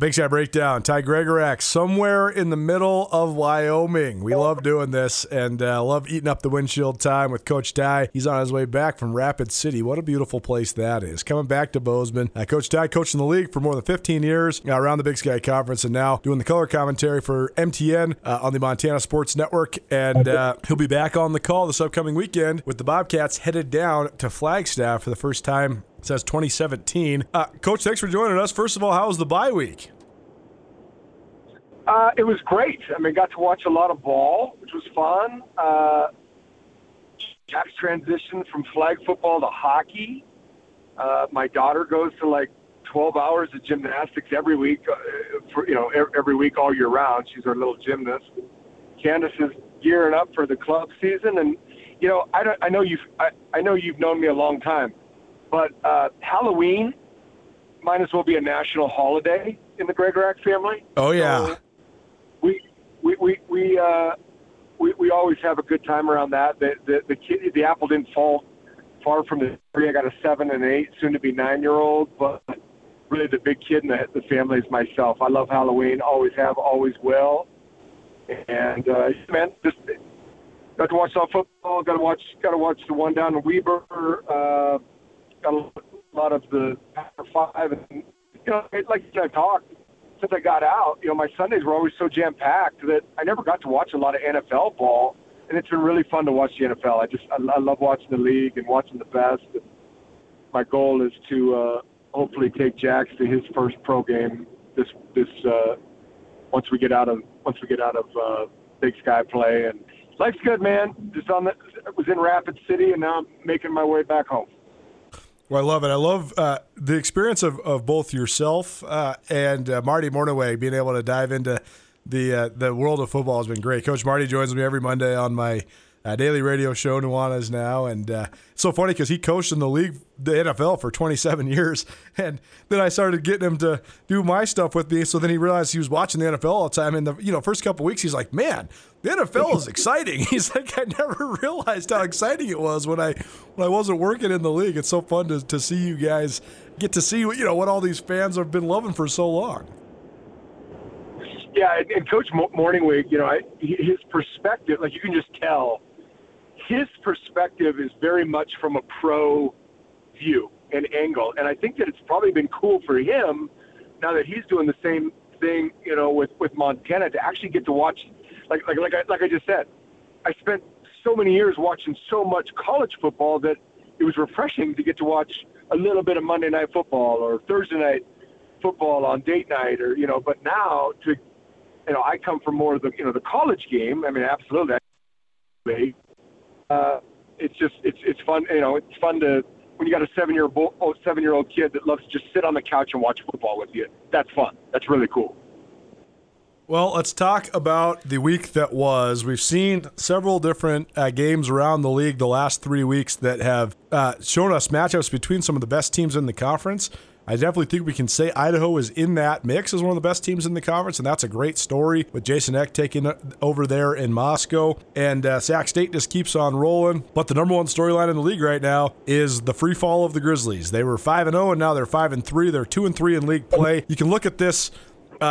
Big Sky Breakdown, Ty Gregorak, somewhere in the middle of Wyoming. We love doing this and love eating up the windshield time with Coach Ty. He's on his way back from Rapid City. What a beautiful place that is. Coming back to Bozeman. Coach Ty coached in the league for more than 15 years around the Big Sky Conference, and now doing the color commentary for MTN on the Montana Sports Network. And he'll be back on the call this upcoming weekend with the Bobcats headed down to Flagstaff for the first time since 2017. Coach, thanks for joining us. First of all, how was the bye week? It was great. I mean, got to watch a lot of ball, which was fun. Cats transitioned from flag football to hockey. My daughter goes to like 12 hours of gymnastics every week, every week all year round. She's our little gymnast. Candace is gearing up for the club season, and you know, I know you've known me a long time, but Halloween might as well be a national holiday in the Gregorak family. Oh yeah. So, we always have a good time around that. The apple didn't fall far from the tree. I got a 7 and 8, soon to be 9-year-old, but really the big kid in the family is myself. I love Halloween, always have, always will. And man, just got to watch some football. Got to watch the one down in Weber. Got a lot of the Power Five, and you know, like I talked, since I got out, you know, my Sundays were always so jam-packed that I never got to watch a lot of NFL ball, and it's been really fun to watch the NFL. I love watching the league and watching the best. And my goal is to hopefully take Jax to his first pro game this once we get out of Big Sky play. And life's good, man. I was in Rapid City, and now I'm making my way back home. Well, I love it. I love the experience of both yourself and Marty Mornhinweg being able to dive into the world of football has been great. Coach Marty joins me every Monday on my daily radio show, Nuanez Now. And it's so funny because he coached in the league, the NFL, for 27 years. And then I started getting him to do my stuff with me. So then he realized he was watching the NFL all the time. And, first couple of weeks, he's like, man, the NFL is exciting. He's like, I never realized how exciting it was when I wasn't working in the league. It's so fun to see you guys get to see, what all these fans have been loving for so long. Yeah, and Coach Mornhinweg, his perspective, like you can just tell, his perspective is very much from a pro view and angle. And I think that it's probably been cool for him now that he's doing the same thing, with Montana, to actually get to watch, like I just said, I spent so many years watching so much college football that it was refreshing to get to watch a little bit of Monday Night Football or Thursday Night Football on date night, or, but now to, I come from more of the, the college game. I mean, absolutely. It's fun. It's fun to, when you got a seven-year-old kid that loves to just sit on the couch and watch football with you. That's fun. That's really cool. Well, let's talk about the week that was. We've seen several different games around the league the last 3 weeks that have shown us matchups between some of the best teams in the conference. I definitely think we can say Idaho is in that mix as one of the best teams in the conference, and that's a great story with Jason Eck taking over there in Moscow. And Sac State just keeps on rolling. But the number one storyline in the league right now is the free fall of the Grizzlies. They were 5-0, and now they're 5-3. They're 2-3 in league play. You can look at this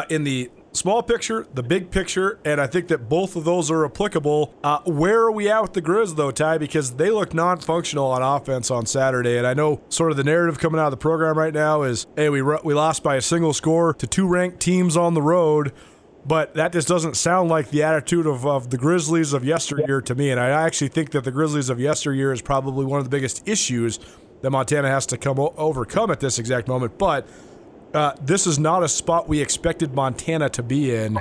in the small picture, the big picture, and I think that both of those are applicable. Where are we at with the Grizz, though, Ty? Because they look non-functional on offense on Saturday, and I know sort of the narrative coming out of the program right now is, hey, we lost by a single score to two ranked teams on the road, but that just doesn't sound like the attitude of the Grizzlies of yesteryear to me, and I actually think that the Grizzlies of yesteryear is probably one of the biggest issues that Montana has to overcome at this exact moment, but this is not a spot we expected Montana to be in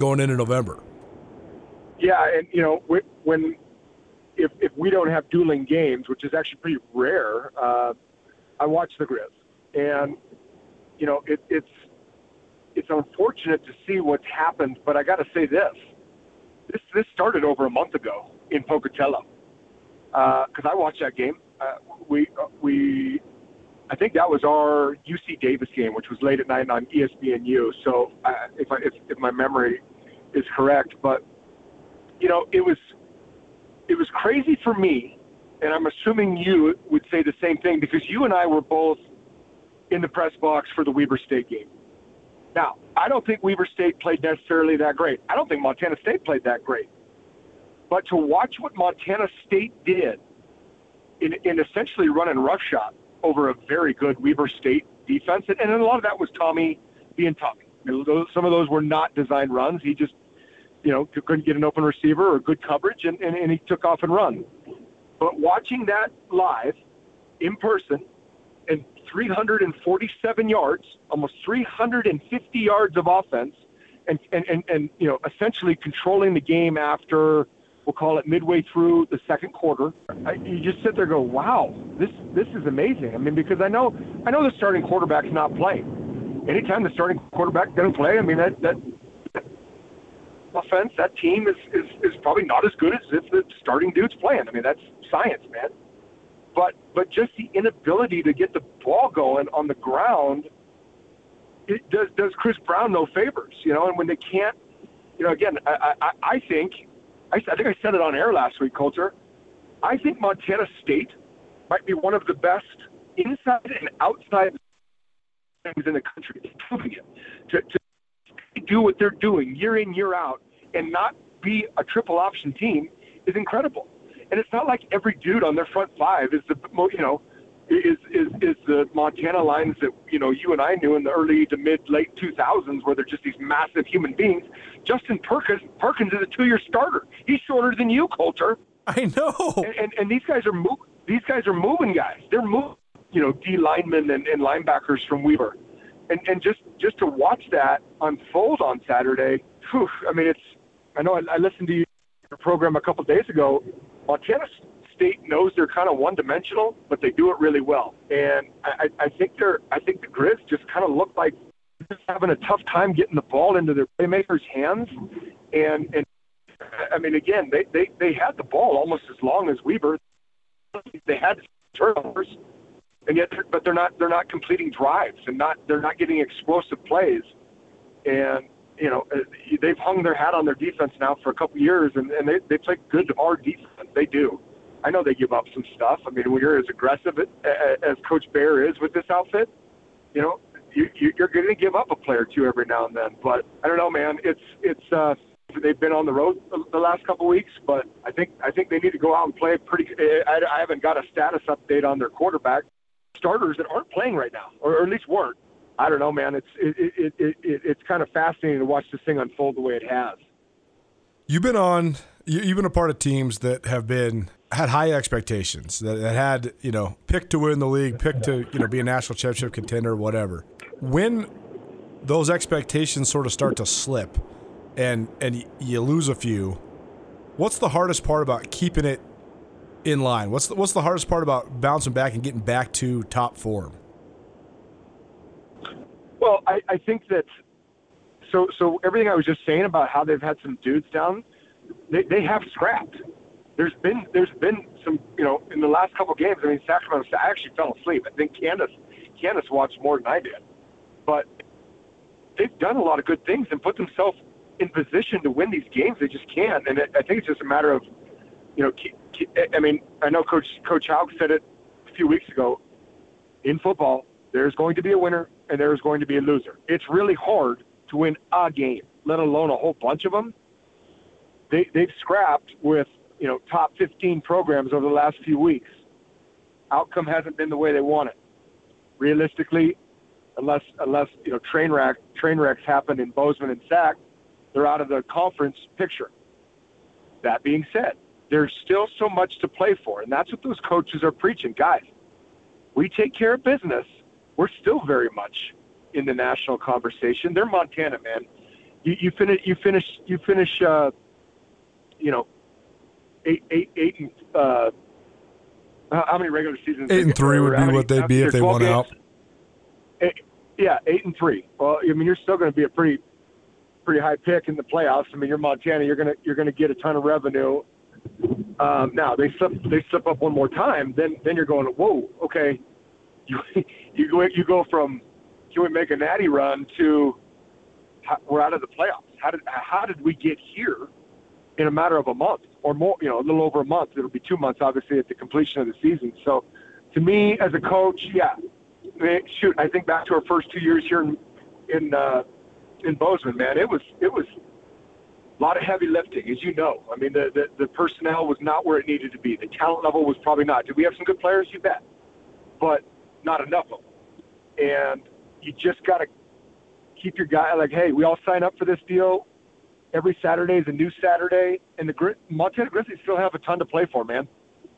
going into November. Yeah, and, if we don't have dueling games, which is actually pretty rare, I watch the Grizz. And, it's unfortunate to see what's happened, but I got to say this started over a month ago in Pocatello, because I watched that game. I think that was our UC Davis game, which was late at night on ESPNU. So if my memory is correct, but it was crazy for me, and I'm assuming you would say the same thing, because you and I were both in the press box for the Weber State game. Now, I don't think Weber State played necessarily that great. I don't think Montana State played that great, but to watch what Montana State did in essentially running roughshod over a very good Weber State defense. And a lot of that was Tommy being Tommy. Some of those were not designed runs. He just, couldn't get an open receiver or good coverage, and he took off and run. But watching that live, in person, and 347 yards, almost 350 yards of offense, and essentially controlling the game after, we'll call it midway through the second quarter. You just sit there and go, wow, this is amazing. I mean, because I know the starting quarterback's not playing. Anytime the starting quarterback doesn't play, I mean, that offense, that team is probably not as good as if the starting dude's playing. I mean, that's science, man. But just the inability to get the ball going on the ground, it does Chris Brown no favors, and when they can't, again, I think I said it on air last week, Colter. I think Montana State might be one of the best inside and outside teams in the country. To do what they're doing year in, year out, and not be a triple option team is incredible. And it's not like every dude on their front five is the is the Montana lines that you and I knew in the early to mid late 2000s, where they're just these massive human beings. Justin Perkins is a 2-year starter. He's shorter than you, Colter. I know. And these guys are moving guys. They're moving, D linemen and linebackers from Weber, and just to watch that unfold on Saturday. Whew, I mean, I listened to your program a couple of days ago. Montana State knows they're kind of one-dimensional, but they do it really well. And I think the Grizz just kind of look like having a tough time getting the ball into their playmakers' hands. And I mean, again, they had the ball almost as long as Weber. They had turnovers, and yet, but they're not completing drives, and they're not getting explosive plays. And you know, they've hung their hat on their defense now for a couple of years, and they play good hard defense. They do. I know they give up some stuff. I mean, when you're as aggressive as Coach Bear is with this outfit, you know, you're going to give up a play or two every now and then. But I don't know, man. It's they've been on the road the last couple of weeks, but I think they need to go out and play pretty. I haven't got a status update on their quarterback starters that aren't playing right now, or at least weren't. I don't know, man. It's kind of fascinating to watch this thing unfold the way it has. You've been a part of teams that had high expectations, that had, you know, picked to win the league, picked to, you know, be a national championship contender, whatever. When those expectations sort of start to slip and you lose a few, what's the hardest part about keeping it in line? What's the hardest part about bouncing back and getting back to top form? Well, I think that so everything I was just saying about how they've had some dudes down, they have scrapped. There's been some, you know, in the last couple of games. I mean, Sacramento State, I actually fell asleep. I think Candace watched more than I did, but they've done a lot of good things and put themselves in position to win these games. They just can't, and I think it's just a matter of, you know, I mean, I know Coach Hauck said it a few weeks ago. In football, there's going to be a winner and there's going to be a loser. It's really hard to win a game, let alone a whole bunch of them. They've scrapped with, you know, top 15 programs over the last few weeks. Outcome hasn't been the way they want it. Realistically, unless you know, train wrecks happen in Bozeman and Sac, they're out of the conference picture. That being said, there's still so much to play for, and that's what those coaches are preaching. Guys, we take care of business. We're still very much in the national conversation. They're Montana, man. You finish. You know. Eight and how many regular seasons? 8-3 would be what they'd be if they won out. 8-3. Well, I mean, you're still going to be a pretty high pick in the playoffs. I mean, you're Montana. You're going to get a ton of revenue. Now they slip up one more time, then you're going, whoa, okay. You go from, can we make a natty run, to we're out of the playoffs. How did we get here? In a matter of a month or more, you know, a little over a month. It'll be 2 months, obviously, at the completion of the season. So, to me, as a coach, yeah, shoot, I think back to our first 2 years here in Bozeman, man, it was a lot of heavy lifting, as you know. I mean, the personnel was not where it needed to be. The talent level was probably not. Did we have some good players? You bet, but not enough of them. And you just got to keep your guy like, hey, we all sign up for this deal. Every Saturday is a new Saturday, and the Montana Grizzlies still have a ton to play for, man,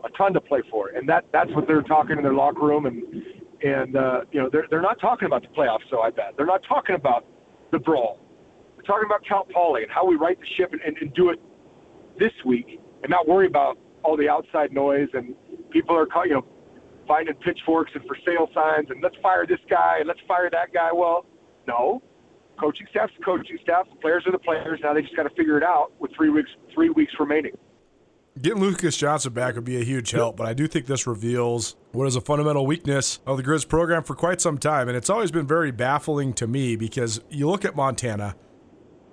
a ton to play for, and that's what they're talking in their locker room, and you know, they're not talking about the playoffs, so I bet they're not talking about the brawl. They're talking about Cal Poly and how we right the ship and do it this week, and not worry about all the outside noise and people are, you know, finding pitchforks and for sale signs and let's fire this guy and let's fire that guy. Well, no. Coaching staff's the coaching staff. The players are the players. Now they just got to figure it out with three weeks remaining. Getting Lucas Johnson back would be a huge help, but I do think this reveals what is a fundamental weakness of the Grizz program for quite some time, and it's always been very baffling to me because you look at Montana,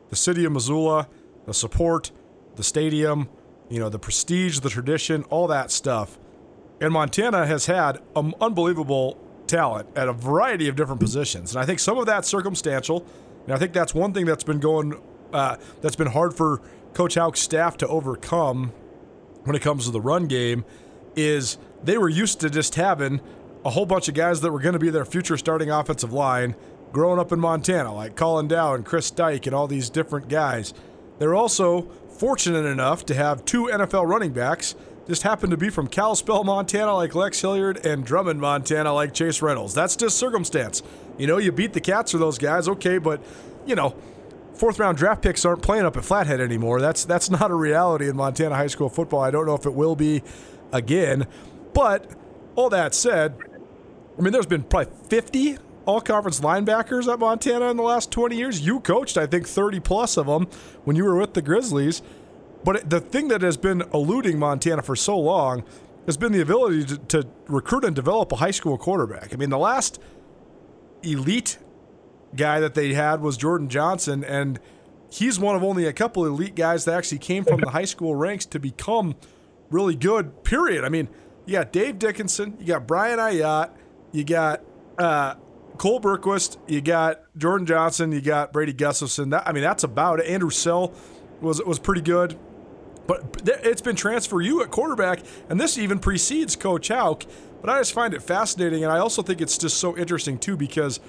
the city of Missoula, the support, the stadium, you know, the prestige, the tradition, all that stuff, and Montana has had an unbelievable talent at a variety of different positions, and I think some of that's circumstantial. And I think that's one thing that's been going, that's been hard for Coach Houck's staff to overcome when it comes to the run game, is they were used to just having a whole bunch of guys that were going to be their future starting offensive line growing up in Montana, like Colin Dow and Chris Dyke and all these different guys. They're also fortunate enough to have two NFL running backs just happen to be from Kalispell, Montana, like Lex Hilliard, and Drummond, Montana, like Chase Reynolds. That's just circumstance. You know, you beat the Cats for those guys, okay, but, you know, fourth-round draft picks aren't playing up at Flathead anymore. That's not a reality in Montana high school football. I don't know if it will be again. But all that said, I mean, there's been probably 50 all-conference linebackers at Montana in the last 20 years. You coached, I think, 30-plus of them when you were with the Grizzlies. But the thing that has been eluding Montana for so long has been the ability to recruit and develop a high school quarterback. I mean, the last elite guy that they had was Jordan Johnson, and he's one of only a couple elite guys that actually came from the high school ranks to become really good, period. I mean, you got Dave Dickinson, you got Brian Ayotte, you got Cole Berquist, you got Jordan Johnson, you got Brady Gustafson. That, I mean, that's about it. Andrew Sell was pretty good. But it's been transfer you at quarterback, and this even precedes Coach Hauck. But I just find it fascinating, and I also think it's just so interesting, too, because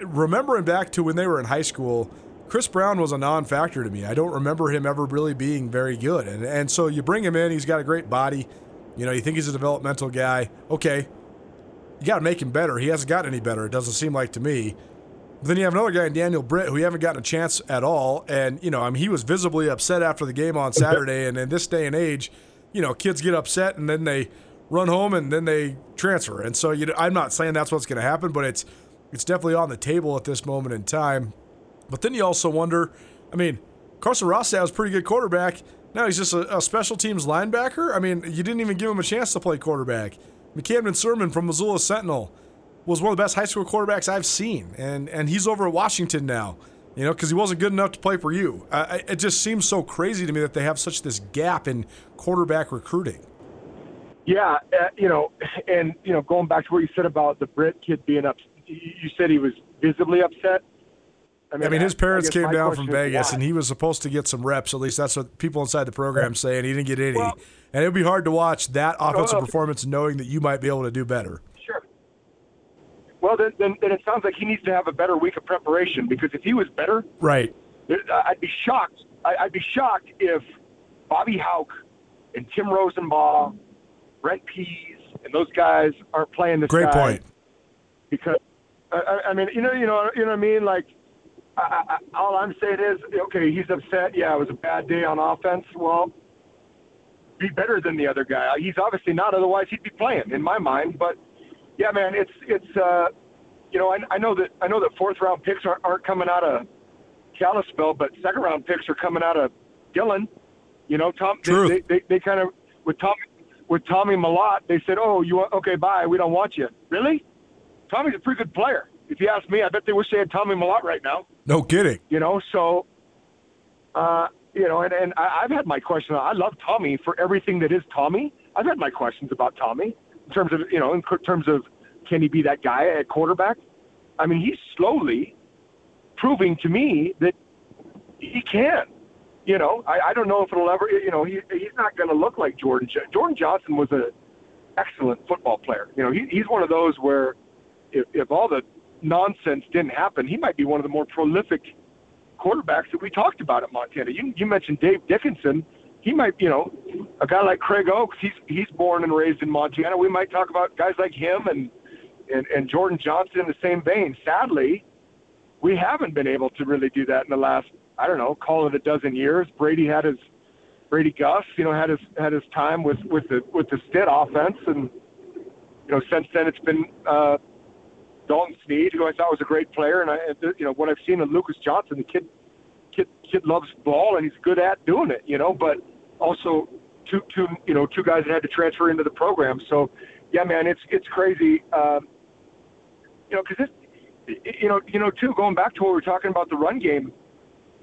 remembering back to when they were in high school, Chris Brown was a non-factor to me. I don't remember him ever really being very good. And so you bring him in, he's got a great body. You know, you think he's a developmental guy. Okay, you got to make him better. He hasn't gotten any better, it doesn't seem like to me. But then you have another guy, Daniel Britt, who you haven't gotten a chance at all. And, you know, I mean, he was visibly upset after the game on Saturday. And in this day and age, you know, kids get upset and then they run home and then they transfer. And so you know, I'm not saying that's what's going to happen, but it's definitely on the table at this moment in time. But then you also wonder, I mean, Carson Rossow was a pretty good quarterback. Now he's just a special teams linebacker. I mean, you didn't even give him a chance to play quarterback. Camden Sermon from Missoula Sentinel was one of the best high school quarterbacks I've seen, and he's over at Washington now, you know, because he wasn't good enough to play for you. It just seems so crazy to me that they have such this gap in quarterback recruiting. Yeah, you know, and, you know, going back to what you said about the Britt kid being upset, you said he was visibly upset. I mean, his parents came down from Vegas, and he was supposed to get some reps. At least that's what people inside the program say, and he didn't get any. Well, and it would be hard to watch that offensive performance knowing that you might be able to do better. Sure. Well, then it sounds like he needs to have a better week of preparation, because if he was better, right, I'd be shocked. I'd be shocked if Bobby Hauck and Tim Rosenbaugh, Brent Pease, and those guys aren't playing this Great guy. Point. Because, I mean, you know what I mean? Like, all I'm saying is, okay, he's upset. Yeah, it was a bad day on offense. Well, be better than the other guy. He's obviously not, otherwise he'd be playing, in my mind. But yeah, man, it's you know, I know that fourth round picks aren't coming out of Kalispell, but second round picks are coming out of Dillon. You know, Tom. True. They kind of with Tommy Mellott, they said, oh, you want, okay, bye, we don't want you. Really? Tommy's a pretty good player. If you ask me, I bet they wish they had Tommy Mellott right now. No kidding. You know, so, you know, and I've had my question. I love Tommy for everything that is Tommy. I've had my questions about Tommy in terms of can he be that guy at quarterback? I mean, he's slowly proving to me that he can. You know, I don't know if it'll ever, you know, he's not going to look like Jordan. Jordan Johnson was an excellent football player. You know, he's one of those where if all the nonsense didn't happen, he might be one of the more prolific quarterbacks that we talked about at Montana. You mentioned Dave Dickinson. He might, you know, a guy like Craig Oaks, he's born and raised in Montana. We might talk about guys like him and Jordan Johnson in the same vein. Sadly, we haven't been able to really do that in the last, I don't know, call it a dozen years. Brady Gus, you know, had his time with the Stitt offense, and you know, since then it's been Dalton Snead, who I thought was a great player, and you know what I've seen of Lucas Johnson, the kid loves ball and he's good at doing it, you know. But also two guys that had to transfer into the program. So yeah, man, it's crazy, you know, because you know too, going back to what we were talking about the run game,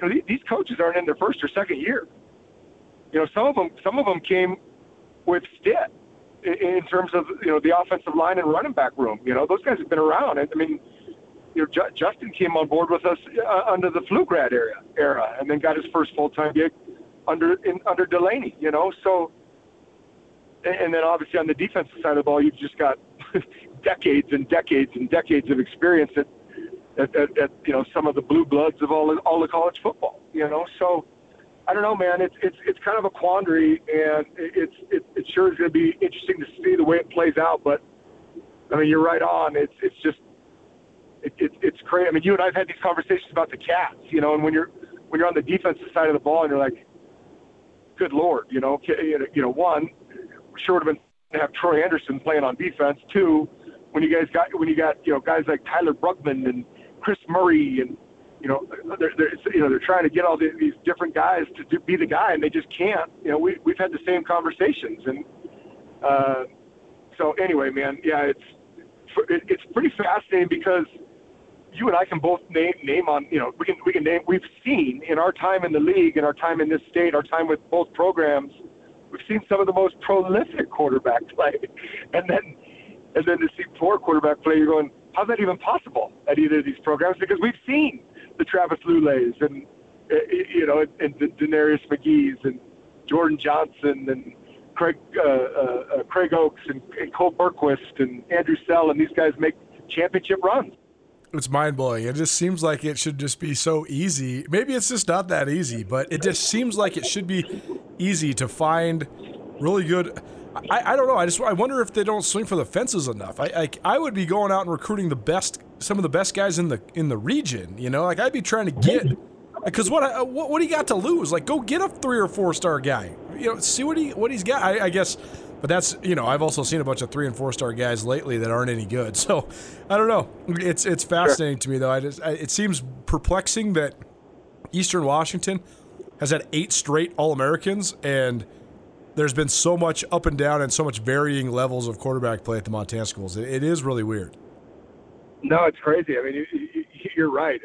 you know, these coaches aren't in their first or second year. You know, some of them came with Stitt. In terms of, you know, the offensive line and running back room, you know, those guys have been around. I mean, you know, Justin came on board with us under the Flugrad era, and then got his first full-time gig under Delaney, you know. So, and then obviously on the defensive side of the ball, you've just got decades and decades of experience at you know, some of the blue bloods of all the college football, you know. So, I don't know, man. It's kind of a quandary, and it sure is going to be interesting to see the way it plays out. But I mean, you're right on. It's just crazy. I mean, you and I've had these conversations about the Cats, you know. And when you're on the defensive side of the ball, and you're like, good Lord, you know, one, sure would have been to have Troy Anderson playing on defense. Two, when you got guys like Tyler Bruckman and Chris Murray, and they're trying to get all these different guys to be the guy, and they just can't. We've had the same conversations, and so anyway, man, yeah, it's pretty fascinating because you and I can both name on, we can name, we've seen in our time in the league, in our time in this state, our time with both programs, we've seen some of the most prolific quarterback play, and then to see poor quarterback play, you're going, how's that even possible at either of these programs? Because we've seen the Travis Lule's and and the Denarius McGee's and Jordan Johnson and Craig Oaks and Cole Berquist and Andrew Sell, and these guys make championship runs. It's mind-blowing. It just seems like it should just be so easy. Maybe it's just not that easy, but it just seems like it should be easy to find really good. I don't know. I wonder if they don't swing for the fences enough. I would be going out and recruiting some of the best guys in the region. I'd be trying to get, because what do you got to lose? Go get a 3 or 4 star guy. See what he's got. I guess. But that's, I've also seen a bunch of 3 and 4 star guys lately that aren't any good. So I don't know. It's fascinating to me though. It seems perplexing that Eastern Washington has had 8 straight All-Americans, and there's been so much up and down and so much varying levels of quarterback play at the Montana schools. It is really weird. No, it's crazy. You're right.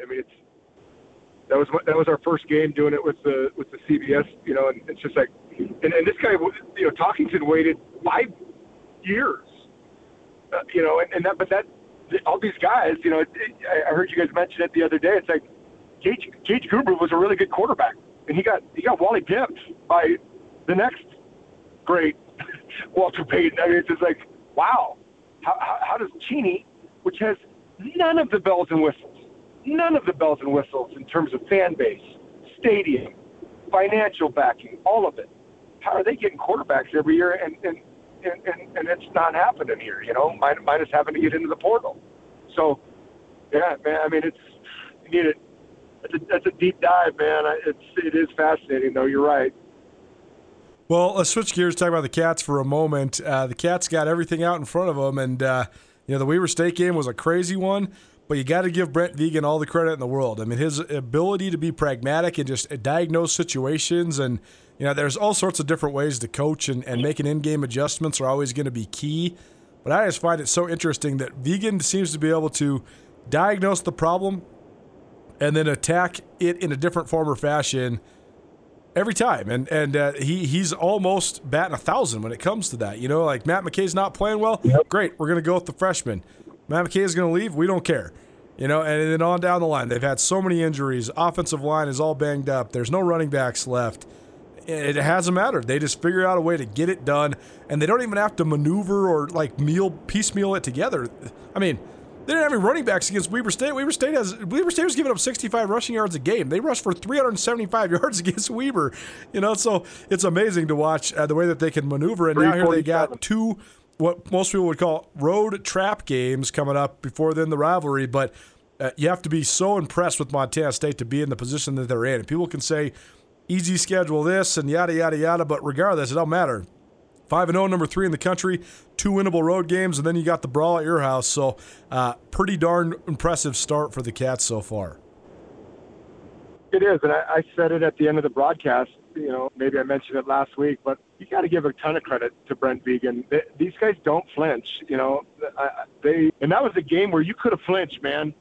That was our first game doing it with the CBS. And it's just like, and this guy, Talkington waited 5 years. All these guys, I heard you guys mention it the other day. It's like Gage Guber was a really good quarterback, and he got Wally pimped by the next great Walter Payton. It's just like, wow, how does Cheney, which has none of the bells and whistles in terms of fan base, stadium, financial backing, all of it. How are they getting quarterbacks every year? And it's not happening here, minus having to get into the portal. So, yeah, man, you need it. That's a deep dive, man. It is fascinating, though. You're right. Well, let's switch gears, talk about the Cats for a moment. The Cats got everything out in front of them, and, the Weber State game was a crazy one. But you got to give Brent Vigen all the credit in the world. His ability to be pragmatic and just diagnose situations, and there's all sorts of different ways to coach, and making in-game adjustments are always going to be key. But I just find it so interesting that Vigen seems to be able to diagnose the problem and then attack it in a different form or fashion every time. And he's almost batting 1,000 when it comes to that. Matt McKay's not playing well. Yep. Great, we're going to go with the freshman. Matt McKay is going to leave. We don't care. And then on down the line, they've had so many injuries. Offensive line is all banged up. There's no running backs left. It hasn't mattered. They just figure out a way to get it done, and they don't even have to maneuver or piecemeal it together. They didn't have any running backs against Weber State. Weber State was giving up 65 rushing yards a game. They rushed for 375 yards against Weber. So it's amazing to watch the way that they can maneuver. And now here they got two what most people would call road trap games coming up before then the rivalry, but you have to be so impressed with Montana State to be in the position that they're in. And people can say, easy schedule this and yada, yada, yada, but regardless, it don't matter. 5-0, number 3 in the country, 2 winnable road games, and then you got the brawl at your house. So pretty darn impressive start for the Cats so far. It is, and I said it at the end of the broadcast. Maybe I mentioned it last week, but you got to give a ton of credit to Brent Vigen. These guys don't flinch, and that was a game where you could have flinched, man.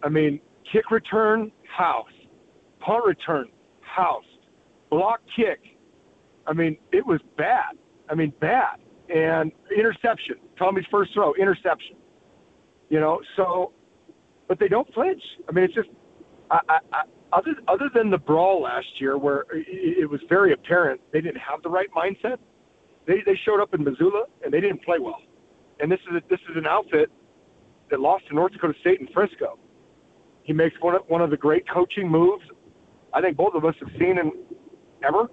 Kick return, house. Punt return, house. Block kick. It was bad. Bad. And interception. Tommy's first throw, interception. But they don't flinch. It's just, Other than the brawl last year where it was very apparent they didn't have the right mindset, they showed up in Missoula and they didn't play well. And this is an outfit that lost to North Dakota State and Frisco. He makes one of the great coaching moves I think both of us have seen in ever.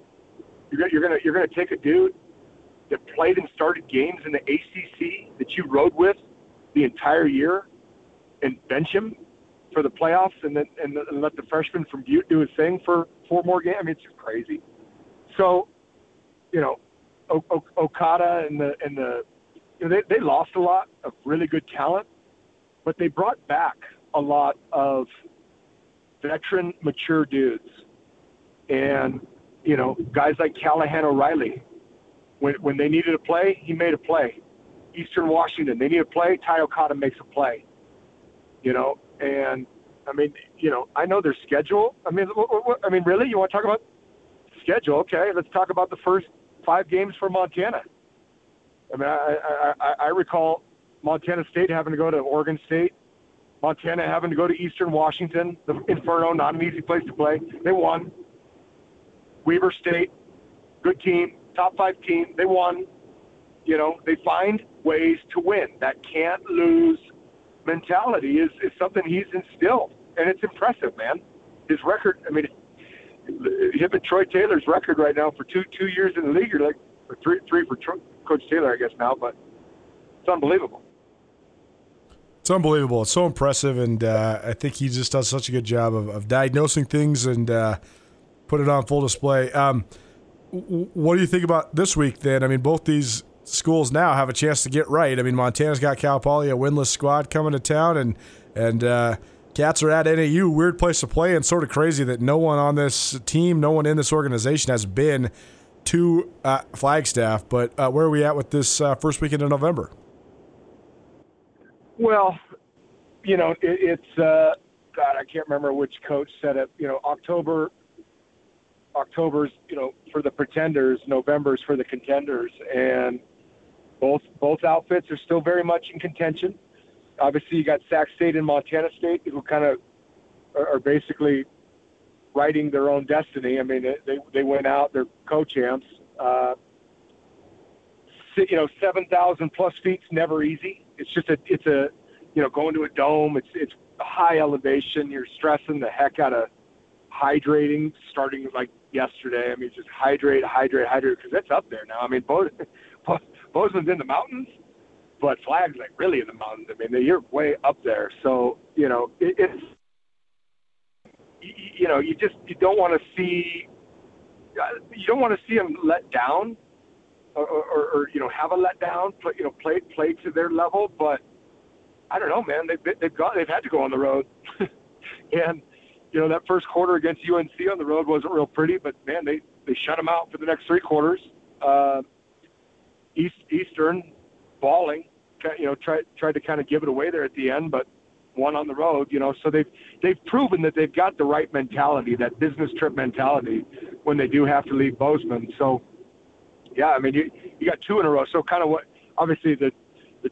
You're gonna take a dude that played and started games in the ACC that you rode with the entire year and bench him for the playoffs, and let the freshman from Butte do his thing for 4 more games. It's just crazy. So, Okada and they lost a lot of really good talent, but they brought back a lot of veteran, mature dudes. And, you know, guys like Callahan O'Reilly, when they needed a play, he made a play. Eastern Washington, they need a play, Ty Okada makes a play. You know, and, I mean, you know, I know their schedule. I mean, really? You want to talk about schedule? Okay, let's talk about the first 5 games for Montana. I mean, I recall Montana State having to go to Oregon State, Montana having to go to Eastern Washington, the Inferno, not an easy place to play. They won. Weber State, good team, top 5 team. They won. You know, they find ways to win. That can't lose mentality is something he's instilled, and it's impressive, man. His record, I mean, him and Troy Taylor's record right now for two years in the league, you're like, or three for Coach Taylor, I guess now, but it's unbelievable. It's unbelievable. It's so impressive, and I think he just does such a good job of diagnosing things and put it on full display. What do you think about this week then? I mean, both these schools now have a chance to get right. I mean, Montana's got Cal Poly, a winless squad, coming to town, and Cats are at NAU. Weird place to play, and sort of crazy that no one on this team, no one in this organization has been to Flagstaff. But where are we at with this first weekend of November? Well, you know, it's God, I can't remember which coach said it. You know, October's, you know, for the pretenders, November's for the contenders, and both outfits are still very much in contention. Obviously, you got Sac State and Montana State, who kind of are basically writing their own destiny. I mean, they went out, they're co-champs. You know, 7,000 plus feet's never easy. It's just it's a, you know, going to a dome. It's high elevation. You're stressing the heck out of hydrating, starting like yesterday. I mean, just hydrate, because that's up there now. I mean, Bozeman's in the mountains, but Flag's like really in the mountains. I mean, you're way up there. So, you know, it's, you know, you don't want to see them let down or you know, have a letdown, you know, play to their level. But I don't know, man, they've had to go on the road. And, you know, that first quarter against UNC on the road wasn't real pretty, but man, they shut them out for the next 3 quarters. Eastern balling, you know, tried to kind of give it away there at the end, but won on the road, you know. So they've proven that they've got the right mentality, that business trip mentality, when they do have to leave Bozeman. So, yeah, I mean, you got 2 in a row. So kind of what, obviously, the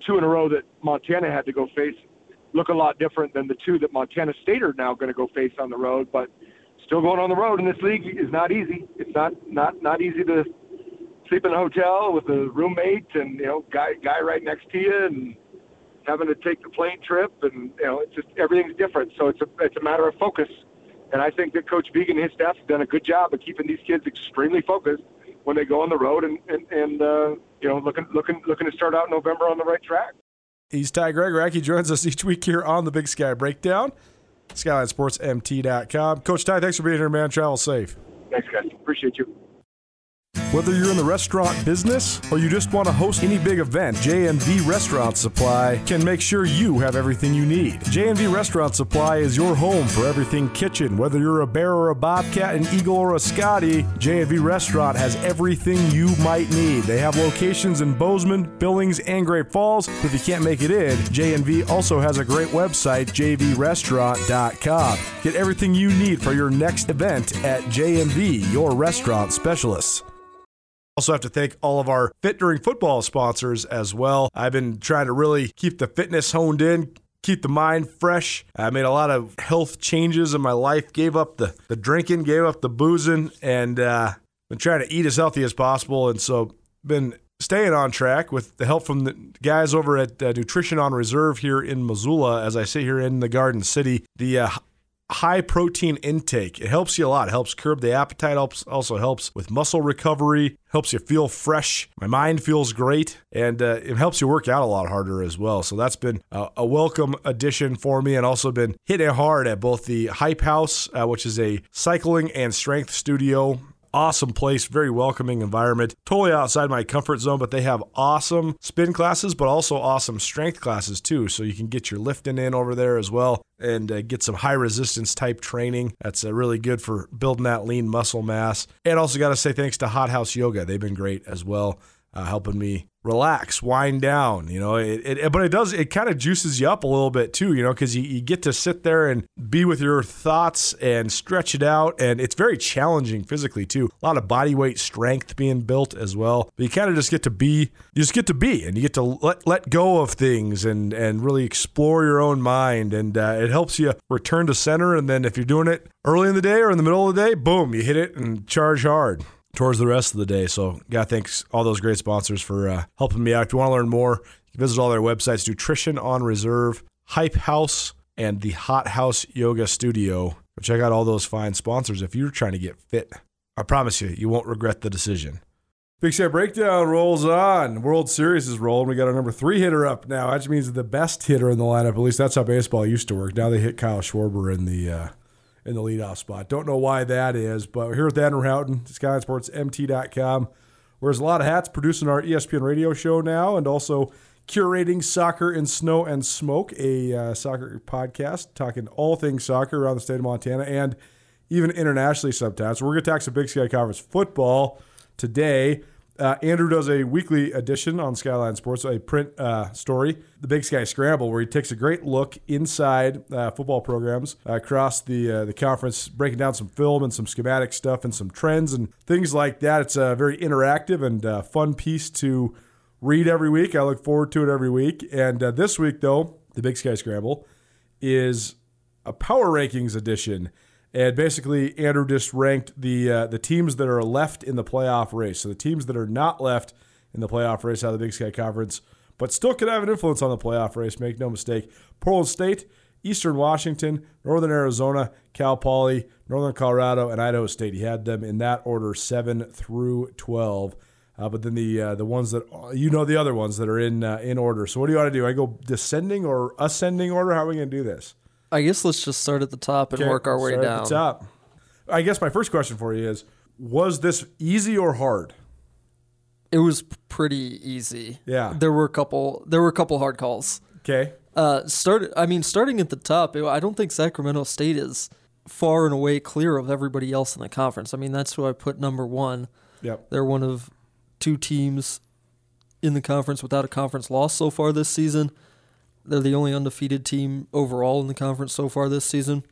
2 in a row that Montana had to go face look a lot different than the 2 that Montana State are now going to go face on the road. But still going on the road in this league is not easy. It's not easy to sleep in a hotel with a roommate and, you know, guy right next to you, and having to take the plane trip, and, you know, it's just everything's different. So it's a matter of focus, and I think that Coach Vigen and his staff have done a good job of keeping these kids extremely focused when they go on the road and you know, looking to start out November on the right track. He's Ty Gregorak. He joins us each week here on the Big Sky Breakdown, SkylineSportsMT.com. Coach Ty, thanks for being here, man. Travel safe. Thanks, guys. Appreciate you. Whether you're in the restaurant business or you just want to host any big event, J&V Restaurant Supply can make sure you have everything you need. J&V Restaurant Supply is your home for everything kitchen. Whether you're a bear or a bobcat, an eagle or a Scotty, J&V Restaurant has everything you might need. They have locations in Bozeman, Billings, and Great Falls. If you can't make it in, J&V also has a great website, jvrestaurant.com. Get everything you need for your next event at J&V, your restaurant specialists. Also have to thank all of our Fit During Football sponsors as well. I've been trying to really keep the fitness honed in, keep the mind fresh. I made a lot of health changes in my life, gave up the drinking, gave up the boozing, and been trying to eat as healthy as possible. And so been staying on track with the help from the guys over at Nutrition on Reserve here in Missoula, as I sit here in the Garden City. The high protein intake, it helps you a lot. It helps curb the appetite, also helps with muscle recovery, helps you feel fresh. My mind feels great, and it helps you work out a lot harder as well. So that's been a welcome addition for me, and also been hitting hard at both the Hype House, which is a cycling and strength studio Awesome place, very welcoming environment, totally outside my comfort zone, but they have awesome spin classes, but also awesome strength classes too. So you can get your lifting in over there as well and get some high resistance type training. That's really good for building that lean muscle mass. And also got to say thanks to Hot House Yoga. They've been great as well, helping me relax, wind down, you know, but it does, it kind of juices you up a little bit too, you know, because you get to sit there and be with your thoughts and stretch it out. And it's very challenging physically too. A lot of body weight strength being built as well, but you kind of just get to be, and you get to let go of things and really explore your own mind. And it helps you return to center. And then if you're doing it early in the day or in the middle of the day, boom, you hit it and charge hard towards the rest of the day. So, yeah, thanks all those great sponsors for helping me out. If you want to learn more, you can visit all their websites, Nutrition on Reserve, Hype House, and the Hot House Yoga Studio. Check out all those fine sponsors if you're trying to get fit. I promise you, you won't regret the decision. Big Shot Breakdown rolls on. World Series is rolling. We got our number 3 hitter up now. That just means the best hitter in the lineup. At least that's how baseball used to work. Now they hit Kyle Schwarber in the leadoff spot. Don't know why that is, but we're here with Andrew Houghton, SkylineSportsMT.com, where there's a lot of hats, producing our ESPN radio show now and also curating Soccer in Snow and Smoke, a soccer podcast, talking all things soccer around the state of Montana and even internationally sometimes. So we're going to talk some Big Sky Conference football today. Andrew does a weekly edition on Skyline Sports, a print story, The Big Sky Scramble, where he takes a great look inside football programs across the conference, breaking down some film and some schematic stuff and some trends and things like that. It's a very interactive and fun piece to read every week. I look forward to it every week. And this week, though, The Big Sky Scramble is a power rankings edition. And basically, Andrew just ranked the teams that are left in the playoff race. So the teams that are not left in the playoff race out of the Big Sky Conference, but still could have an influence on the playoff race, make no mistake. Portland State, Eastern Washington, Northern Arizona, Cal Poly, Northern Colorado, and Idaho State. He had them in that order, 7 through 12. But then the ones that, you know, the other ones that are in order. So what do you want to do? I go descending or ascending order? How are we going to do this? I guess let's just start at the top and work our way down. At the top. I guess my first question for you is, was this easy or hard? It was pretty easy. Yeah. There were a couple hard calls. Okay. Starting at the top, I don't think Sacramento State is far and away clear of everybody else in the conference. I mean, that's who I put number 1. Yep. They're one of 2 teams in the conference without a conference loss so far this season. They're the only undefeated team overall in the conference so far this season.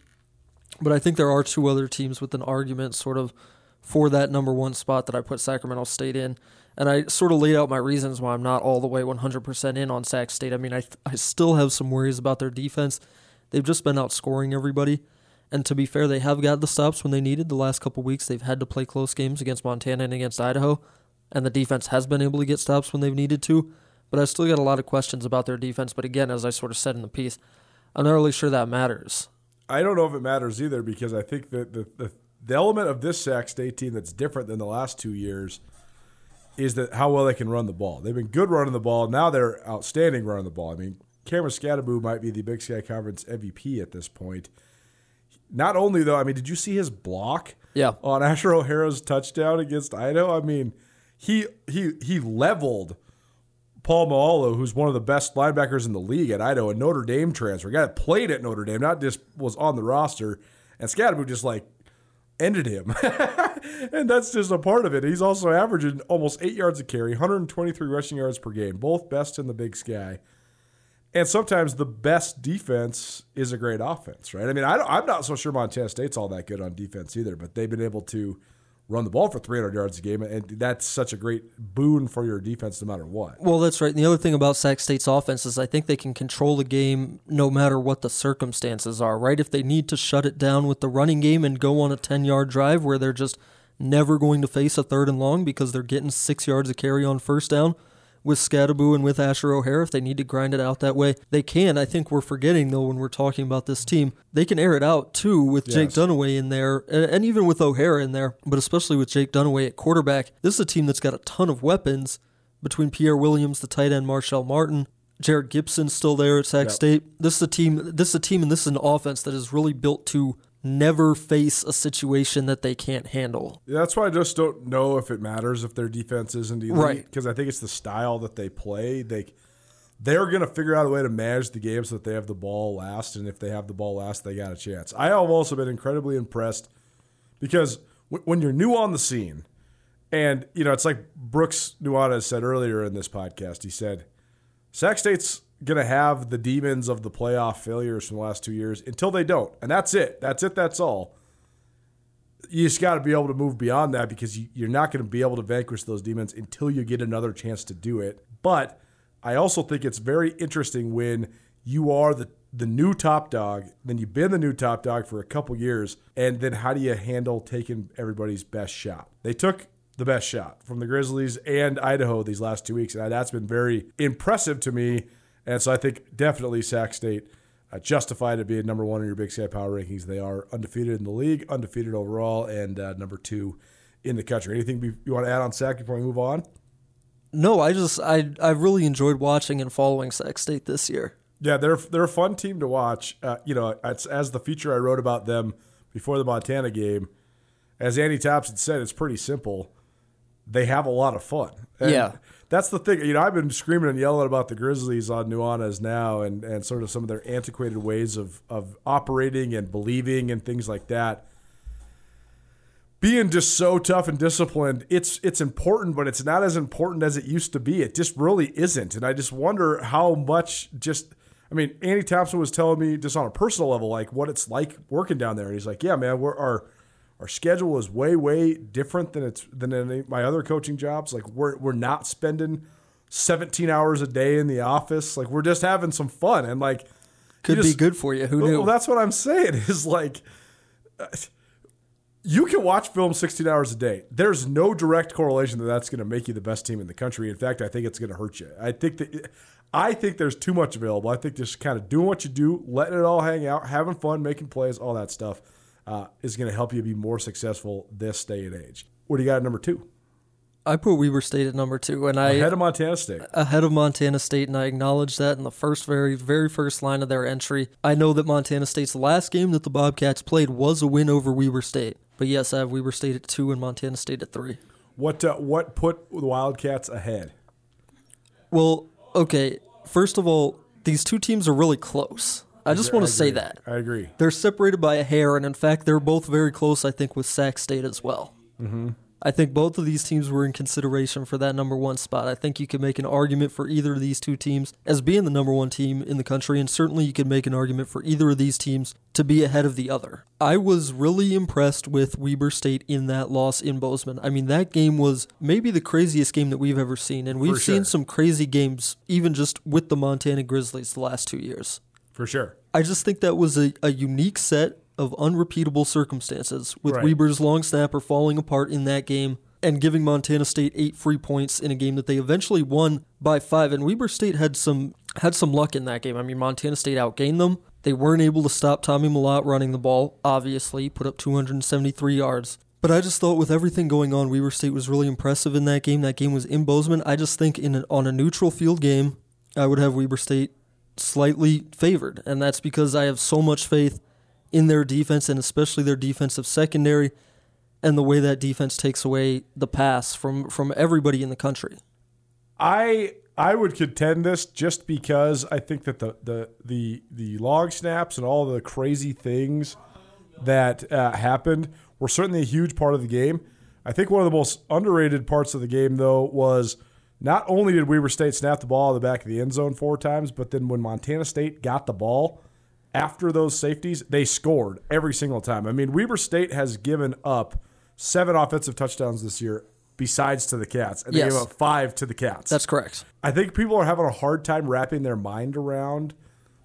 But I think there are 2 other teams with an argument sort of for that number 1 spot that I put Sacramento State in. And I sort of laid out my reasons why I'm not all the way 100% in on Sac State. I mean, I still have some worries about their defense. They've just been outscoring everybody. And to be fair, they have got the stops when they needed. The last couple weeks, they've had to play close games against Montana and against Idaho. And the defense has been able to get stops when they've needed to. But I've still got a lot of questions about their defense. But again, as I sort of said in the piece, I'm not really sure that matters. I don't know if it matters either, because I think that the element of this Sac State team that's different than the last 2 years is that how well they can run the ball. They've been good running the ball. Now they're outstanding running the ball. I mean, Cameron Skattebo might be the Big Sky Conference MVP at this point. Not only, though, I mean, did you see his block on Asher O'Hara's touchdown against Idaho? I mean, he leveled Paul Maalo, who's one of the best linebackers in the league at Idaho, a Notre Dame transfer, a guy that played at Notre Dame, not just was on the roster, and Skattebo just, ended him. And that's just a part of it. He's also averaging almost 8 yards a carry, 123 rushing yards per game, both best in the Big Sky. And sometimes the best defense is a great offense, right? I mean, I'm not so sure Montana State's all that good on defense either, but they've been able to run the ball for 300 yards a game, and that's such a great boon for your defense no matter what. Well, that's right. And the other thing about Sac State's offense is I think they can control the game no matter what the circumstances are, right? If they need to shut it down with the running game and go on a 10-yard drive where they're just never going to face a 3rd and long because they're getting 6 yards of carry on first down with Skattebo and with Asher O'Hara, if they need to grind it out that way, they can. I think we're forgetting, though, when we're talking about this team, they can air it out, too, with Jake Dunaway in there, and even with O'Hara in there, but especially with Jake Dunaway at quarterback. This is a team that's got a ton of weapons between Pierre Williams, the tight end, Marshall Martin, Jared Gibson still there at Sac State. This is a team, and this is an offense that is really built to never face a situation that they can't handle. That's why I just don't know if it matters if their defense isn't elite, right? Because I think it's the style that they play. They're going to figure out a way to manage the game so that they have the ball last, and if they have the ball last, they got a chance. I have also been incredibly impressed because when you're new on the scene, and you know, it's like Brooks Nuanez said earlier in this podcast, he said, Sac State's going to have the demons of the playoff failures from the last 2 years until they don't. And that's it. That's it. That's all. You just got to be able to move beyond that because you're not going to be able to vanquish those demons until you get another chance to do it. But I also think it's very interesting when you are the new top dog, then you've been the new top dog for a couple years, and then how do you handle taking everybody's best shot? They took the best shot from the Grizzlies and Idaho these last 2 weeks, and that's been very impressive to me. And so I think definitely Sac State justified it being number one in your Big Sky Power Rankings. They are undefeated in the league, undefeated overall, and number two in the country. Anything you want to add on Sac before we move on? No, I really enjoyed watching and following Sac State this year. Yeah, they're a fun team to watch. You know, it's, as the feature I wrote about them before the Montana game, as Andy Thompson said, it's pretty simple. They have a lot of fun. And yeah, that's the thing. You know, I've been screaming and yelling about the Grizzlies on Nuanez now and sort of some of their antiquated ways of operating and believing and things like that. Being just so tough and disciplined, it's important, but it's not as important as it used to be. It just really isn't. And I just wonder how much Andy Thompson was telling me just on a personal level, like what it's like working down there. And he's like, yeah, man, our schedule is way, way different than any my other coaching jobs. Like we're not spending 17 hours a day in the office. Like we're just having some fun and like could be good for you. Who knew? Well, that's what I'm saying is like you can watch film 16 hours a day. There's no direct correlation that that's going to make you the best team in the country. In fact, I think it's going to hurt you. I think there's too much available. I think just kind of doing what you do, letting it all hang out, having fun, making plays, all that stuff. Is going to help you be more successful this day and age. What do you got at number two? I put Weber State at number two. And ahead of Montana State. Ahead of Montana State, and I acknowledge that in the very first line of their entry. I know that Montana State's last game that the Bobcats played was a win over Weber State. But yes, I have Weber State at two and Montana State at three. What put the Wildcats ahead? Well, okay, first of all, these two teams are really close. I just want to say that. I agree. They're separated by a hair, and in fact, they're both very close, I think, with Sac State as well. Mm-hmm. I think both of these teams were in consideration for that number one spot. I think you could make an argument for either of these two teams as being the number one team in the country, and certainly you could make an argument for either of these teams to be ahead of the other. I was really impressed with Weber State in that loss in Bozeman. I mean, that game was maybe the craziest game that we've ever seen, and we've seen some crazy games even just with the Montana Grizzlies the last 2 years. For sure. I just think that was a unique set of unrepeatable circumstances with Weber's long snapper falling apart in that game and giving Montana State 8 free points in a game that they eventually won by 5. And Weber State had some luck in that game. I mean, Montana State outgained them. They weren't able to stop Tommy Mellott running the ball, obviously, put up 273 yards. But I just thought with everything going on, Weber State was really impressive in that game. That game was in Bozeman. I just think on a neutral field game, I would have Weber State slightly favored, and that's because I have so much faith in their defense and especially their defensive secondary and the way that defense takes away the pass from everybody in the country. I would contend this just because I think that the long snaps and all the crazy things that happened were certainly a huge part of the game. I think one of the most underrated parts of the game, though, was not only did Weber State snap the ball out of the back of the end zone 4 times, but then when Montana State got the ball after those safeties, they scored every single time. I mean, Weber State has given up 7 offensive touchdowns this year besides to the Cats, and they gave up 5 to the Cats. That's correct. I think people are having a hard time wrapping their mind around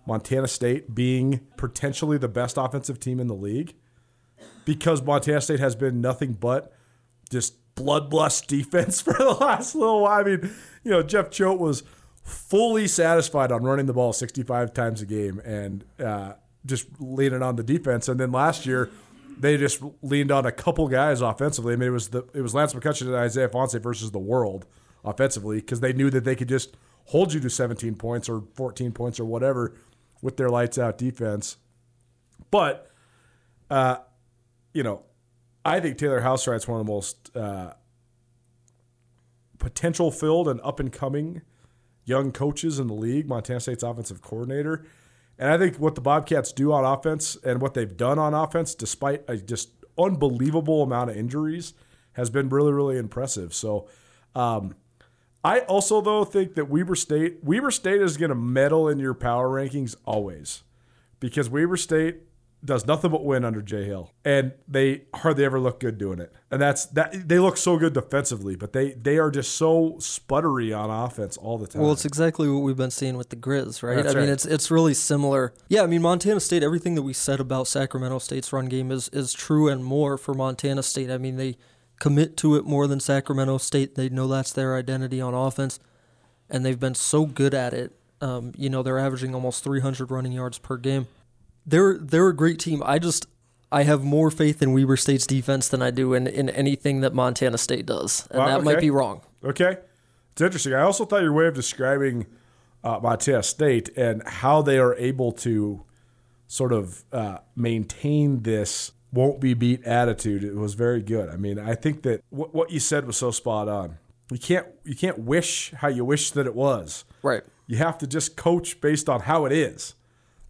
Montana State being potentially the best offensive team in the league because Montana State has been nothing but just – bloodlust defense for the last little while. I mean, you know, Jeff Choate was fully satisfied on running the ball 65 times a game and just leaning on the defense. And then last year, they just leaned on a couple guys offensively. I mean, it was Lance McCutcheon and Isaiah Fonse versus the world offensively because they knew that they could just hold you to 17 points or 14 points or whatever with their lights out defense. But You know, I think Taylor Housewright's one of the most potential-filled and up-and-coming young coaches in the league, Montana State's offensive coordinator. And I think what the Bobcats do on offense and what they've done on offense, despite a just unbelievable amount of injuries, has been really, really impressive. So I also, though, think that Weber State is going to medal in your power rankings always, because Weber State does nothing but win under Jay Hill, and they hardly ever look good doing it. And that's that. They look so good defensively, but they are just so sputtery on offense all the time. Well, it's exactly what we've been seeing with the Grizz, right? That's I mean, it's really similar. Yeah, I mean, Montana State, everything that we said about Sacramento State's run game is true and more for Montana State. I mean, they commit to it more than Sacramento State. They know that's their identity on offense, and they've been so good at it. You know, they're averaging almost 300 running yards per game. They're a great team. I have more faith in Weber State's defense than I do in anything that Montana State does, and that might be wrong. Okay, it's interesting. I also thought your way of describing Montana State and how they are able to sort of maintain this won't be beat attitude, it was very good. I mean, I think that what you said was so spot on. You can't wish how you wish that it was. Right. You have to just coach based on how it is.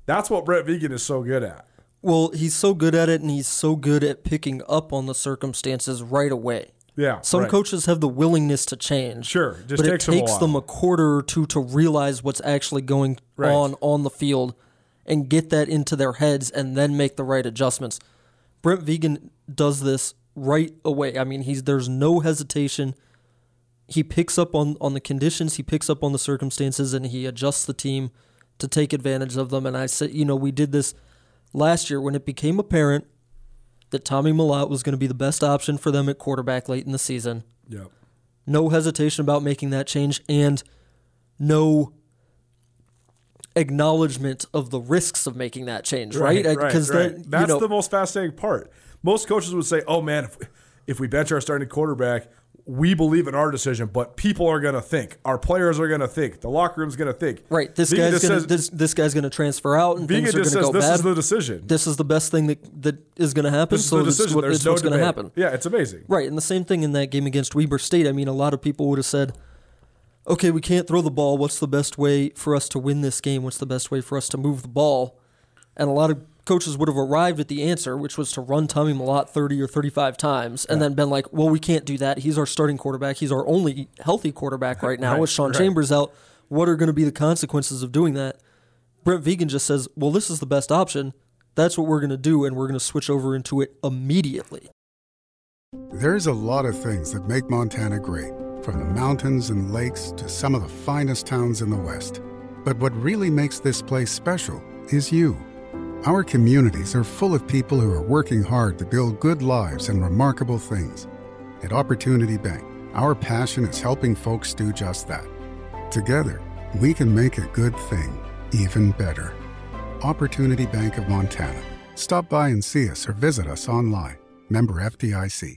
That's what Brent Vigen is so good at. Well, he's so good at it, and he's so good at picking up on the circumstances right away. Yeah, Some coaches have the willingness to change. Sure, just but it takes them a quarter or two to realize what's actually going on the field and get that into their heads and then make the right adjustments. Brent Vigen does this right away. I mean, there's no hesitation. He picks up on the conditions, he picks up on the circumstances, and he adjusts the team to take advantage of them. And I said, you know, we did this last year when it became apparent that Tommy Mellott was going to be the best option for them at quarterback late in the season. Yep. No hesitation about making that change, and no acknowledgement of the risks of making that change, right? That's the most fascinating part. Most coaches would say, oh, man, if we bench our starting quarterback, we believe in our decision, but people are going to think. Our players are going to think. The locker room's going to think. Right. This guy's going to transfer out, and things are going to go bad. This is the decision. This is the best thing that is going to happen. So this is what's going to happen. Yeah, it's amazing. Right, and the same thing in that game against Weber State. I mean, a lot of people would have said, okay, we can't throw the ball. What's the best way for us to win this game? What's the best way for us to move the ball? And a lot of coaches would have arrived at the answer, which was to run Tommy Mellott 30 or 35 times, and then been like, well, we can't do that. He's our starting quarterback. He's our only healthy quarterback right now with Sean Chambers out. What are going to be the consequences of doing that? Brent Vigen just says, well, this is the best option. That's what we're going to do, and we're going to switch over into it immediately. There's a lot of things that make Montana great, from the mountains and lakes to some of the finest towns in the West. But what really makes this place special is you. Our communities are full of people who are working hard to build good lives and remarkable things. At Opportunity Bank, our passion is helping folks do just that. Together, we can make a good thing even better. Opportunity Bank of Montana. Stop by and see us or visit us online. Member FDIC.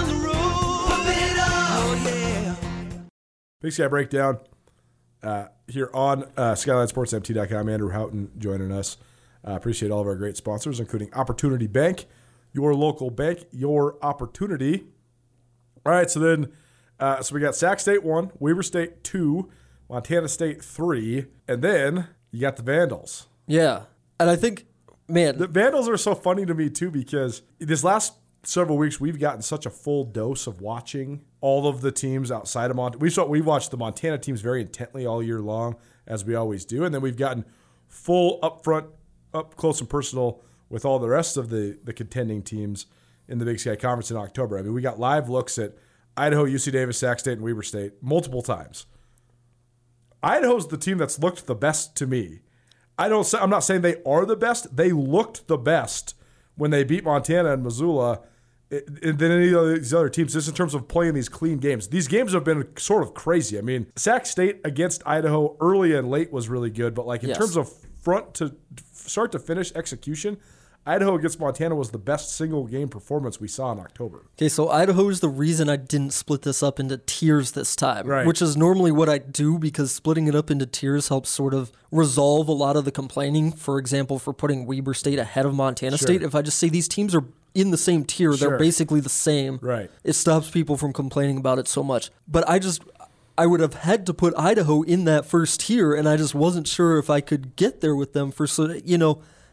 the road. Pump it up. Oh, yeah. Big Sky Breakdown here on SkylineSportsMT.com. Andrew Houghton joining us. Appreciate all of our great sponsors, including Opportunity Bank, your local bank, your opportunity. All right, so then so we got Sac State 1, Weber State 2, Montana State 3, and then you got the Vandals. Yeah, and I think, man. The Vandals are so funny to me, too, because this last several weeks we've gotten such a full dose of watching all of the teams outside of Montana. We've watched the Montana teams very intently all year long, as we always do. And then we've gotten full up front, up close and personal with all the rest of the contending teams in the Big Sky Conference in October. I mean, we got live looks at Idaho, UC Davis, Sac State, and Weber State multiple times. Idaho's the team that's looked the best to me. I'm not saying they are the best. They looked the best when they beat Montana and Missoula than any of these other teams, just in terms of playing these clean games. These games have been sort of crazy. I mean, Sac State against Idaho early and late was really good, but like in terms of front to start to finish execution, Idaho against Montana was the best single game performance we saw in October. Okay, so Idaho is the reason I didn't split this up into tiers this time, right, which is normally what I do, because splitting it up into tiers helps sort of resolve a lot of the complaining, for example, for putting Weber State ahead of Montana State. If I just say these teams are in the same tier, they're basically the same. Right. It stops people from complaining about it so much. But I would have had to put Idaho in that first tier, and I just wasn't sure if I could get there with them.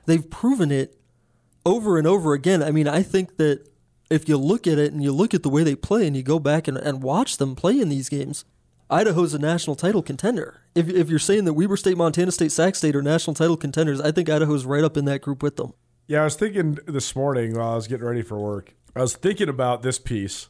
They've proven it over and over again. I mean, I think that if you look at it and you look at the way they play and you go back and watch them play in these games, Idaho's a national title contender. If you're saying that Weber State, Montana State, Sac State are national title contenders, I think Idaho's right up in that group with them. Yeah, I was thinking this morning while I was getting ready for work, I was thinking about this piece,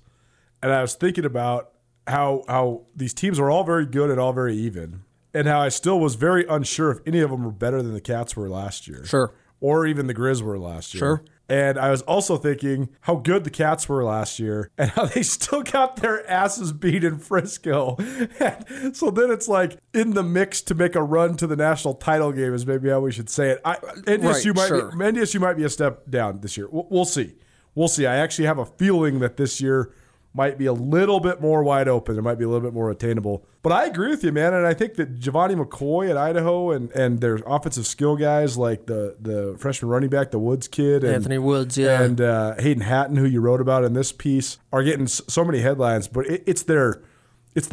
and I was thinking about how these teams are all very good and all very even, and how I still was very unsure if any of them were better than the Cats were last year. Sure. Or even the Grizz were last year. Sure. And I was also thinking how good the Cats were last year and how they still got their asses beat in Frisco. And so then it's like in the mix to make a run to the national title game is maybe how we should say it. NDSU might be a step down this year. We'll see. We'll see. I actually have a feeling that this year might be a little bit more wide open. It might be a little bit more attainable. But I agree with you, man. And I think that Giovanni McCoy at Idaho and their offensive skill guys like the freshman running back, the Woods kid. And, Anthony Woods, yeah. And Hayden Hatton, who you wrote about in this piece, are getting so many headlines. But it's the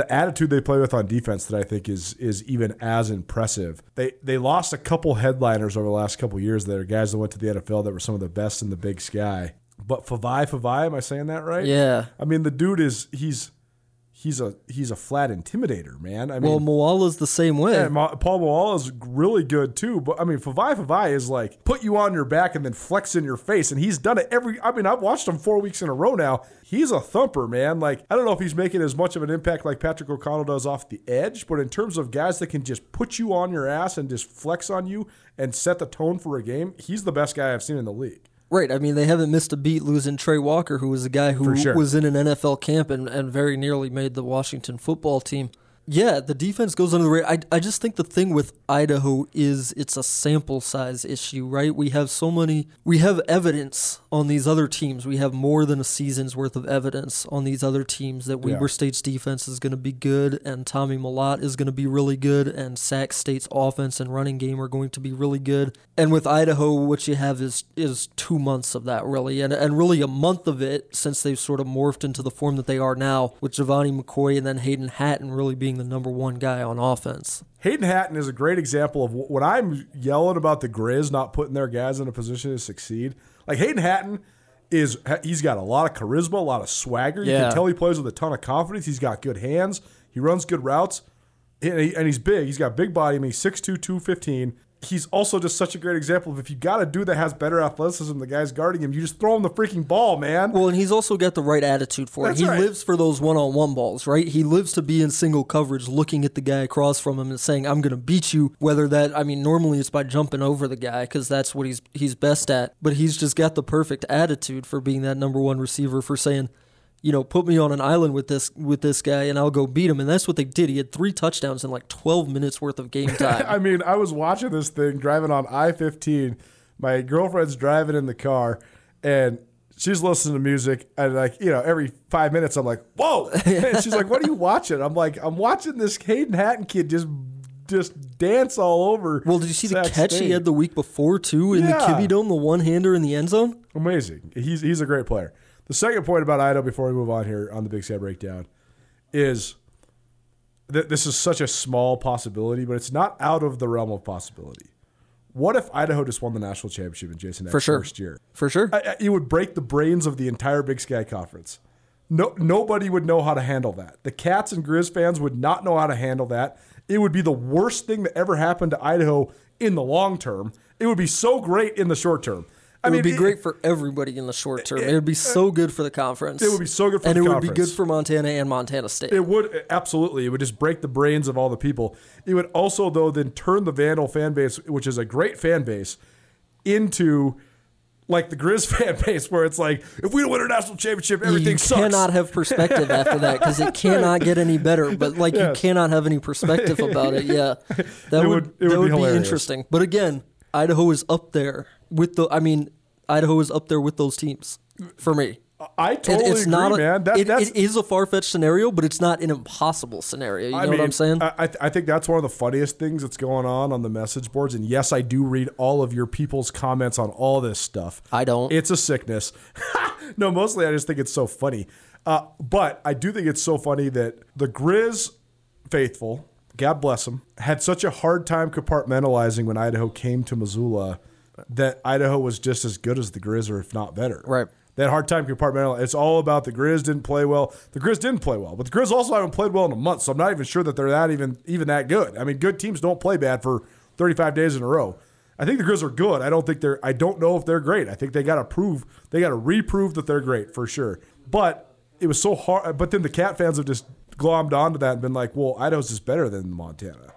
attitude they play with on defense that I think is even as impressive. They lost a couple headliners over the last couple of years that are guys that went to the NFL that were some of the best in the Big Sky. But Favai, am I saying that right? Yeah. I mean, the dude he's a flat intimidator, man. I mean, well, Moala's the same way. Yeah, Paul Moala's really good too. But I mean, Favai is like put you on your back and then flex in your face, and he's done it every. I mean, I've watched him 4 weeks in a row now. He's a thumper, man. Like I don't know if he's making as much of an impact like Patrick O'Connell does off the edge, but in terms of guys that can just put you on your ass and just flex on you and set the tone for a game, he's the best guy I've seen in the league. Right. I mean, they haven't missed a beat losing Trey Walker, who was a guy who was in an NFL camp and very nearly made the Washington football team. Yeah, the defense goes under the radar. I just think the thing with Idaho is it's a sample size issue, right? We have evidence on these other teams. We have more than a season's worth of evidence on these other teams that Weber State's defense is going to be good and Tommy Mellott is going to be really good and Sac State's offense and running game are going to be really good. And with Idaho, what you have is 2 months of that, really, and really a month of it since they've sort of morphed into the form that they are now with Giovanni McCoy and then Hayden Hatton really being the number one guy on offense. Hayden Hatton is a great example of what I'm yelling about the Grizz not putting their guys in a position to succeed. Like Hayden Hatton he's got a lot of charisma, a lot of swagger. You can tell he plays with a ton of confidence. He's got good hands. He runs good routes, and he's big. He's got big body. I mean, 6'2", 215. He's also just such a great example of if you got a dude that has better athleticism, the guy's guarding him, you just throw him the freaking ball, man. Well, and he's also got the right attitude for it. He lives for those one-on-one balls, right? He lives to be in single coverage, looking at the guy across from him and saying, I'm going to beat you. Whether that, I mean, normally it's by jumping over the guy because that's what he's best at. But he's just got the perfect attitude for being that number one receiver, for saying, you know, put me on an island with this guy and I'll go beat him. And that's what they did. He had 3 touchdowns in like 12 minutes worth of game time. I mean, I was watching this thing driving on I-15. My girlfriend's driving in the car and she's listening to music. And like, you know, every 5 minutes I'm like, whoa. And she's like, what are you watching? I'm like, I'm watching this Hayden Hatton kid just dance all over. Well, did you see the catch he had the week before too in the Kibbe Dome, the one-hander in the end zone? Amazing. He's a great player. The second point about Idaho before we move on here on the Big Sky Breakdown is that this is such a small possibility, but it's not out of the realm of possibility. What if Idaho just won the national championship in Jason Eck's first year? For sure. It would break the brains of the entire Big Sky Conference. Nobody would know how to handle that. The Cats and Grizz fans would not know how to handle that. It would be the worst thing that ever happened to Idaho in the long term. It would be so great in the short term. It would be great for everybody in the short term. It would be so good for the conference. It would be so good for the conference. And it would be good for Montana and Montana State. It would, absolutely. It would just break the brains of all the people. It would also, though, then turn the Vandal fan base, which is a great fan base, into like the Grizz fan base, where it's like, if we don't win a national championship, everything sucks. You cannot have perspective after that, because it cannot get any better. But like, you cannot have any perspective about it. Yeah, that would be interesting. But again, Idaho is up there with the. I mean, Idaho is up there with those teams for me. I totally agree, man. It is a far-fetched scenario, but it's not an impossible scenario. You know what I'm saying? I think that's one of the funniest things that's going on the message boards. And yes, I do read all of your people's comments on all this stuff. I don't. It's a sickness. No, mostly I just think it's so funny. But I do think it's so funny that the Grizz faithful, God bless them, had such a hard time compartmentalizing when Idaho came to Missoula that Idaho was just as good as the Grizz, or if not better. Right. That hard time compartmentalized. It's all about the Grizz didn't play well. The Grizz didn't play well, but the Grizz also haven't played well in a month, so I'm not even sure that they're that even that good. I mean, good teams don't play bad for 35 days in a row. I think the Grizz are good. I don't know if they're great. I think they got to prove. They got to reprove that they're great for sure. But it was so hard. But then the Cat fans have just glommed onto that and been like, "Well, Idaho's just better than Montana."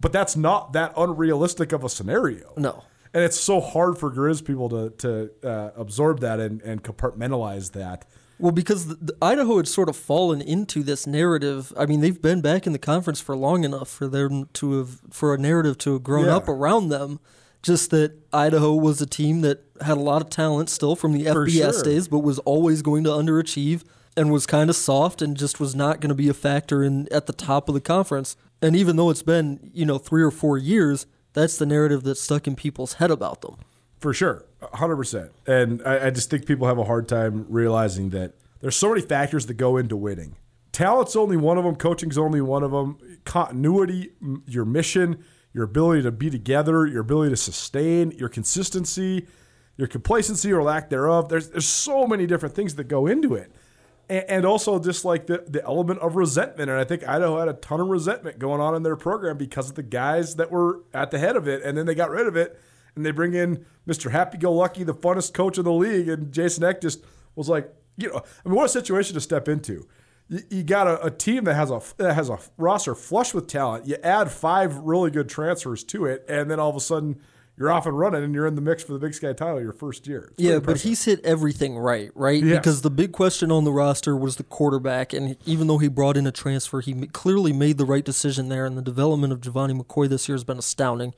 But that's not that unrealistic of a scenario. No. And it's so hard for Grizz people to absorb that and compartmentalize that. Well, because the Idaho had sort of fallen into this narrative. I mean, they've been back in the conference for long enough for them to have for a narrative to have grown up around them. Just that Idaho was a team that had a lot of talent still from the FBS days, but was always going to underachieve and was kind of soft and just was not going to be a factor at the top of the conference. And even though it's been 3 or 4 years. That's the narrative that's stuck in people's head about them. For sure, 100%. And I just think people have a hard time realizing that there's so many factors that go into winning. Talent's only one of them. Coaching's only one of them. Continuity, your mission, your ability to be together, your ability to sustain, your consistency, your complacency or lack thereof. There's so many different things that go into it. And also just like the element of resentment. And I think Idaho had a ton of resentment going on in their program because of the guys that were at the head of it. And then they got rid of it. And they bring in Mr. Happy-Go-Lucky, the funnest coach in the league. And Jason Eck just was like, what a situation to step into. You got a team that has a roster flush with talent. You add 5 really good transfers to it. And then all of a sudden you're off and running, and you're in the mix for the Big Sky title your first year. But he's hit everything right? Yeah. Because the big question on the roster was the quarterback, and even though he brought in a transfer, he clearly made the right decision there, and the development of Giovanni McCoy this year has been astounding.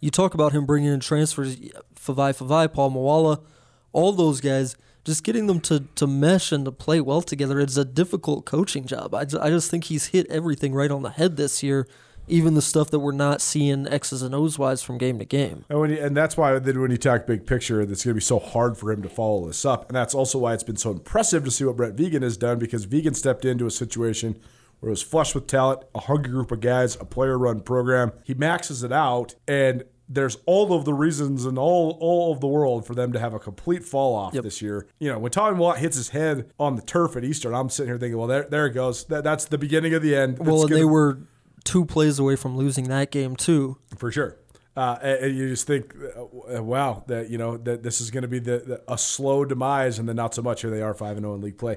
You talk about him bringing in transfers, Favai, Paul Mawala, all those guys, just getting them to mesh and to play well together. It's a difficult coaching job. I just think he's hit everything right on the head this year. Even the stuff that we're not seeing X's and O's wise from game to game. And that's why then when you talk big picture, it's going to be so hard for him to follow this up. And that's also why it's been so impressive to see what Brent Vigen has done, because Vigen stepped into a situation where it was flush with talent, a hungry group of guys, a player-run program. He maxes it out, and there's all of the reasons in all of the world for them to have a complete fall-off this year. When Tommy Mellott hits his head on the turf at Eastern, I'm sitting here thinking, well, there it goes. That's the beginning of the end. Well, they were 2 plays away from losing that game too, for sure. And you just think, wow, that this is going to be a slow demise, and then not so much. Here they are, 5-0 in league play.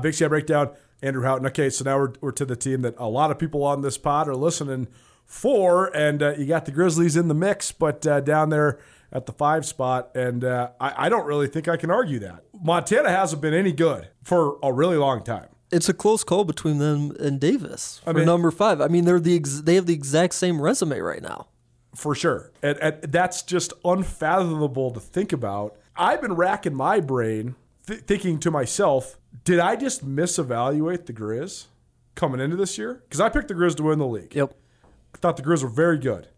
Big Sky breakdown. Andrew Houghton. Okay, so now we're to the team that a lot of people on this pod are listening for, and you got the Grizzlies in the mix, but down there at the 5 spot, and I don't really think I can argue that Montana hasn't been any good for a really long time. It's a close call between them and Davis for number 5. I mean, they have the exact same resume right now. For sure. And that's just unfathomable to think about. I've been racking my brain thinking to myself, did I just misevaluate the Grizz coming into this year? Because I picked the Grizz to win the league. Yep. I thought the Grizz were very good.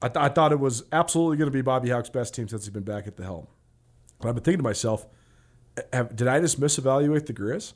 I thought it was absolutely going to be Bobby Hauck's best team since he's been back at the helm. But I've been thinking to myself, did I just misevaluate the Grizz?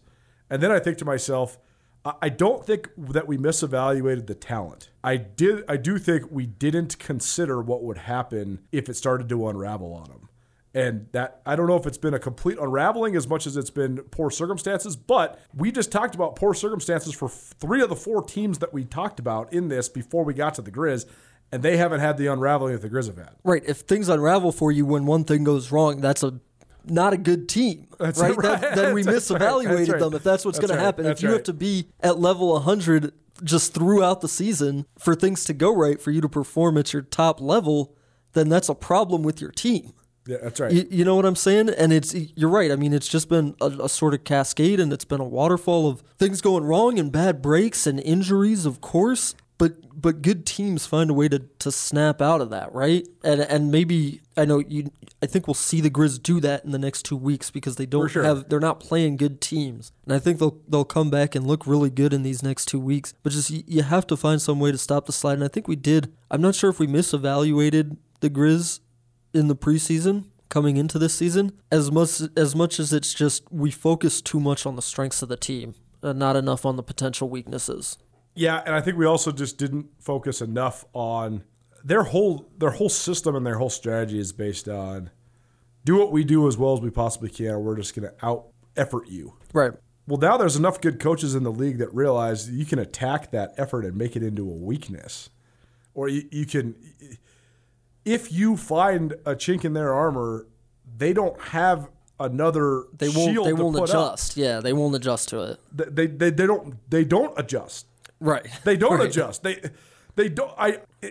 And then I think to myself, I don't think that we misevaluated the talent. I do think we didn't consider what would happen if it started to unravel on them. And that, I don't know if it's been a complete unraveling as much as it's been poor circumstances, but we just talked about poor circumstances for 3 of the 4 teams that we talked about in this before we got to the Grizz. And they haven't had the unraveling that the Grizz have had. Right. If things unravel for you when one thing goes wrong, that's not a good team, right? Then we misevaluated them if that's what's going to happen. If you have to be at level 100 just throughout the season for things to go right, for you to perform at your top level, then that's a problem with your team. Yeah, that's right. You know what I'm saying? And you're right. I mean, it's just been a sort of cascade, and it's been a waterfall of things going wrong and bad breaks and injuries, of course. But good teams find a way to snap out of that, right? And maybe I think we'll see the Grizz do that in the next 2 weeks because they don't they're not playing good teams, and I think they'll come back and look really good in these next 2 weeks. But just you have to find some way to stop the slide, and I think we did. I'm not sure if we misevaluated the Grizz in the preseason coming into this season as much as it's just we focus too much on the strengths of the team and not enough on the potential weaknesses. Yeah, and I think we also just didn't focus enough on their whole system, and their whole strategy is based on do what we do as well as we possibly can, or we're just going to out-effort you. Right. Well, now there's enough good coaches in the league that realize you can attack that effort and make it into a weakness. Or you can – if you find a chink in their armor, they don't have – They won't adjust. Yeah, they won't adjust to it. They don't adjust. Right. They don't adjust. They don't.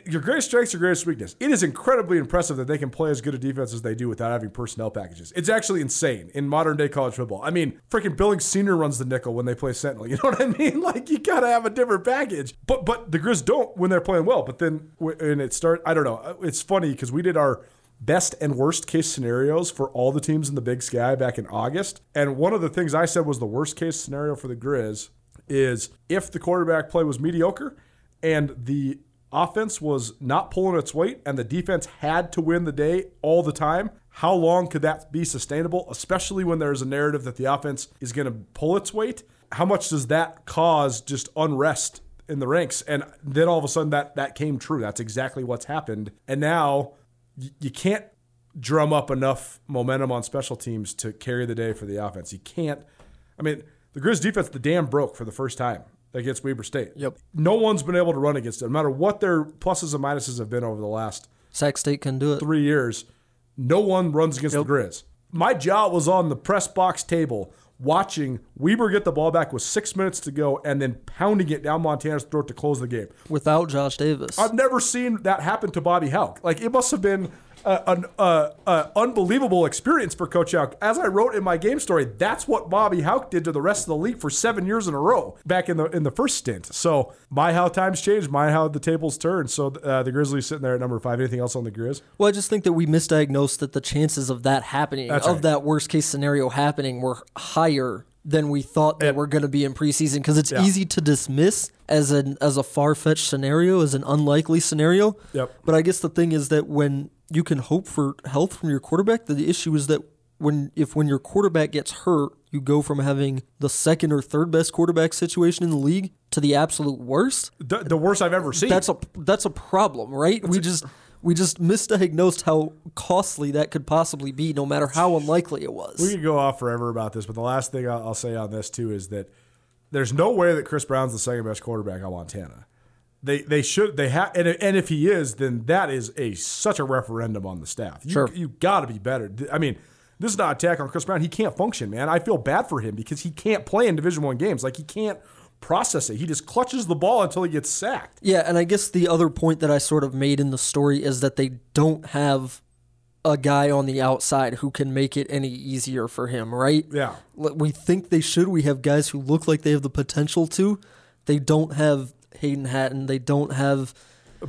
Your greatest strengths, your greatest weakness. It is incredibly impressive that they can play as good a defense as they do without having personnel packages. It's actually insane in modern day college football. I mean, freaking Billings Senior runs the nickel when they play Sentinel. You know what I mean? Like, you gotta have a different package. But the Grizz don't when they're playing well. But then when it starts, I don't know. It's funny because we did our best and worst case scenarios for all the teams in the Big Sky back in August. And one of the things I said was the worst case scenario for the Grizz is if the quarterback play was mediocre and the offense was not pulling its weight and the defense had to win the day all the time, how long could that be sustainable, especially when there's a narrative that the offense is going to pull its weight? How much does that cause just unrest in the ranks? And then all of a sudden that came true. That's exactly what's happened. And now you can't drum up enough momentum on special teams to carry the day for the offense. You can't. I mean, the Grizz defense, the dam broke for the first time against Weber State. Yep. No one's been able to run against it, no matter what their pluses and minuses have been over the last Sac State can do it. 3 years. No one runs against the Grizz. My jaw was on the press box table watching Weber get the ball back with 6 minutes to go and then pounding it down Montana's throat to close the game. Without Josh Davis. I've never seen that happen to Bobby Hauck. Like, it must have been an unbelievable experience for Coach Hauck. As I wrote in my game story, that's what Bobby Hauck did to the rest of the league for 7 years in a row back in the first stint. So, my how times change, my how the tables turn. So, the Grizzlies sitting there at number 5. Anything else on the Grizz? Well, I just think that we misdiagnosed that the chances of that happening, that worst-case scenario happening, were higher than we thought that we're going to be in preseason, because it's easy to dismiss as a far-fetched scenario, as an unlikely scenario. Yep. But I guess the thing is that when you can hope for health from your quarterback, the issue is that when your quarterback gets hurt, you go from having the second or third best quarterback situation in the league to the absolute worst. The worst I've ever seen. That's a problem, right? We just misdiagnosed how costly that could possibly be, no matter how unlikely it was. We could go off forever about this, but the last thing I'll say on this, too, is that there's no way that Chris Brown's the second-best quarterback on Montana. They should, and if he is, then that is such a referendum on the staff. You got to be better. I mean, this is not an attack on Chris Brown. He can't function, man. I feel bad for him because he can't play in Division I games. Like, he can't process it. He just clutches the ball until he gets sacked. Yeah, and I guess the other point that I sort of made in the story is that they don't have a guy on the outside who can make it any easier for him, right? Yeah. We think they should. We have guys who look like they have the potential to. They don't have Hayden Hatton. They don't have...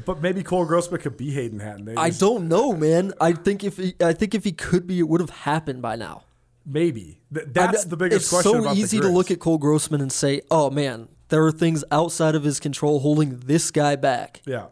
But maybe Cole Grossman could be Hayden Hatton. I don't know, man. I think if he could be, it would have happened by now. Maybe. That's the biggest question about the Grizz. It's so easy to look at Cole Grossman and say, oh, man, there are things outside of his control holding this guy back. Yeah.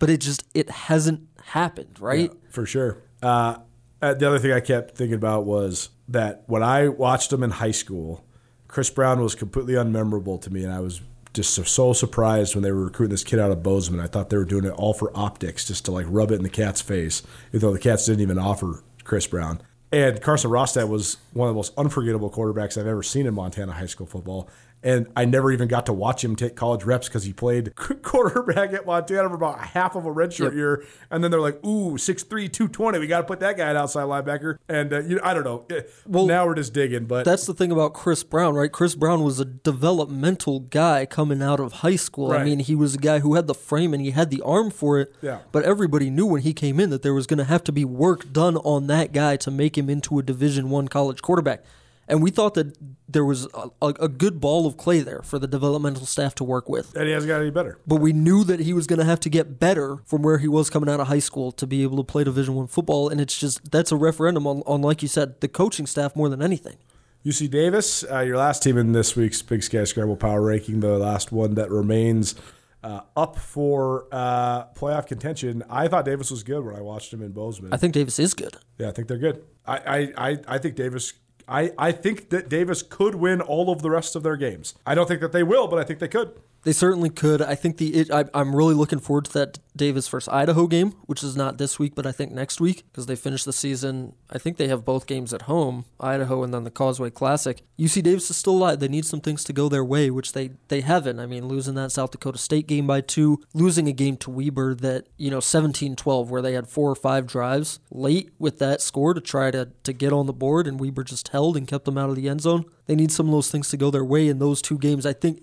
But it hasn't happened, right? Yeah, for sure. The other thing I kept thinking about was that when I watched him in high school, Chris Brown was completely unmemorable to me, and I was just so surprised when they were recruiting this kid out of Bozeman. I thought they were doing it all for optics, just to like rub it in the cat's face, even though the Cats didn't even offer Chris Brown. And Carson Rostad was one of the most unforgettable quarterbacks I've ever seen in Montana high school football. And I never even got to watch him take college reps because he played quarterback at Montana for about half of a redshirt year. And then they're like, ooh, 6'3", 220. We got to put that guy at outside linebacker. And I don't know. Well, now we're just digging. But that's the thing about Chris Brown, right? Chris Brown was a developmental guy coming out of high school. Right. I mean, he was a guy who had the frame and he had the arm for it. Yeah. But everybody knew when he came in that there was going to have to be work done on that guy to make him into a Division I college quarterback. And we thought that there was a good ball of clay there for the developmental staff to work with. And he hasn't got any better. But we knew that he was going to have to get better from where he was coming out of high school to be able to play Division I football. And it's just, that's a referendum on, like you said, the coaching staff more than anything. UC Davis, your last team in this week's Big Sky Scramble Power Ranking, the last one that remains up for playoff contention. I thought Davis was good when I watched him in Bozeman. I think Davis is good. Yeah, I think they're good. I think Davis... I think that Davis could win all of the rest of their games. I don't think that they will, but I think they could. They certainly could. I think I'm really looking forward to that Davis versus Idaho game, which is not this week, but I think next week, because they finish the season. I think they have both games at home, Idaho and then the Causeway Classic. UC Davis is still alive. They need some things to go their way, which they haven't. I mean, losing that South Dakota State game by 2, losing a game to Weber that, 17-12, where they had 4 or 5 drives late with that score to try to get on the board, and Weber just held and kept them out of the end zone. They need some of those things to go their way in those 2 games. I think,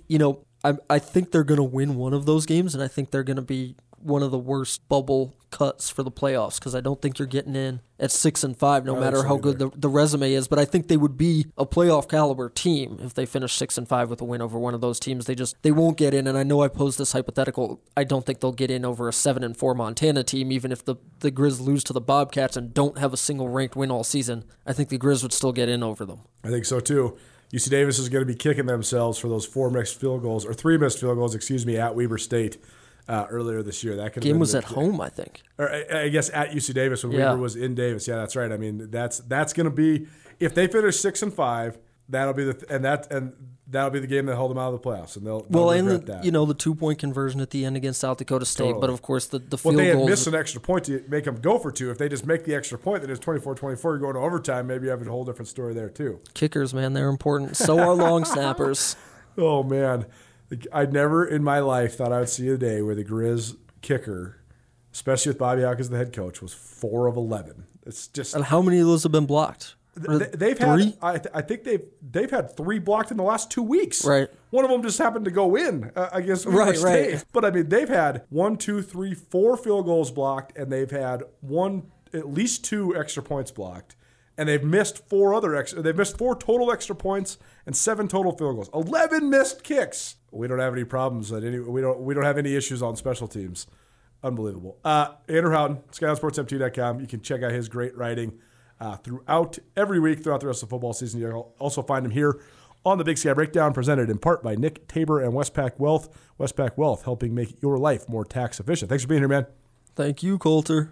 I think they're going to win one of those games, and I think they're going to be one of the worst bubble cuts for the playoffs because I don't think you're getting in at 6-5, no matter how good the resume is. But I think they would be a playoff caliber team if they finish 6-5 with a win over one of those teams. They won't get in, and I know I posed this hypothetical. I don't think they'll get in over a 7-4 Montana team, even if the Grizz lose to the Bobcats and don't have a single ranked win all season. I think the Grizz would still get in over them. I think so too. UC Davis is going to be kicking themselves for those 3 missed field goals, at Weber State earlier this year. That game was at home, I think. Or I guess at UC Davis when Weber was in Davis. Yeah, that's right. I mean, that's going to be, if they finish 6-5, that'll be that'll be the game that held them out of the playoffs, and they'll regret that. The 2-point conversion at the end against South Dakota State, totally. But of course the field goal. Well, they had missed an extra point to make them go for 2. If they just make the extra point, then it's 24-24. You're going to overtime. Maybe you have a whole different story there too. Kickers, man, they're important. So are long snappers. Oh man, I never in my life thought I would see a day where the Grizz kicker, especially with Bobby Hauck as the head coach, was 4 of 11. It's just. And how many of those have been blocked? They've had, I think they've had 3 blocked in the last 2 weeks. Right, one of them just happened to go in against Weber State. But I mean, they've had 1, 2, 3, 4 field goals blocked, and they've had at least 2 extra points blocked, and they've missed 4 total extra points and 7 total field goals, 11 missed kicks. We don't have any problems we don't have any issues on special teams. Unbelievable. Andrew Houghton, SkylineSportsMT.com. You can check out his great writing. Throughout every week, throughout the rest of the football season. You'll also find him here on the Big Sky Breakdown, presented in part by Nick Tabor and Westpac Wealth. Westpac Wealth, helping make your life more tax efficient. Thanks for being here, man. Thank you, Colter.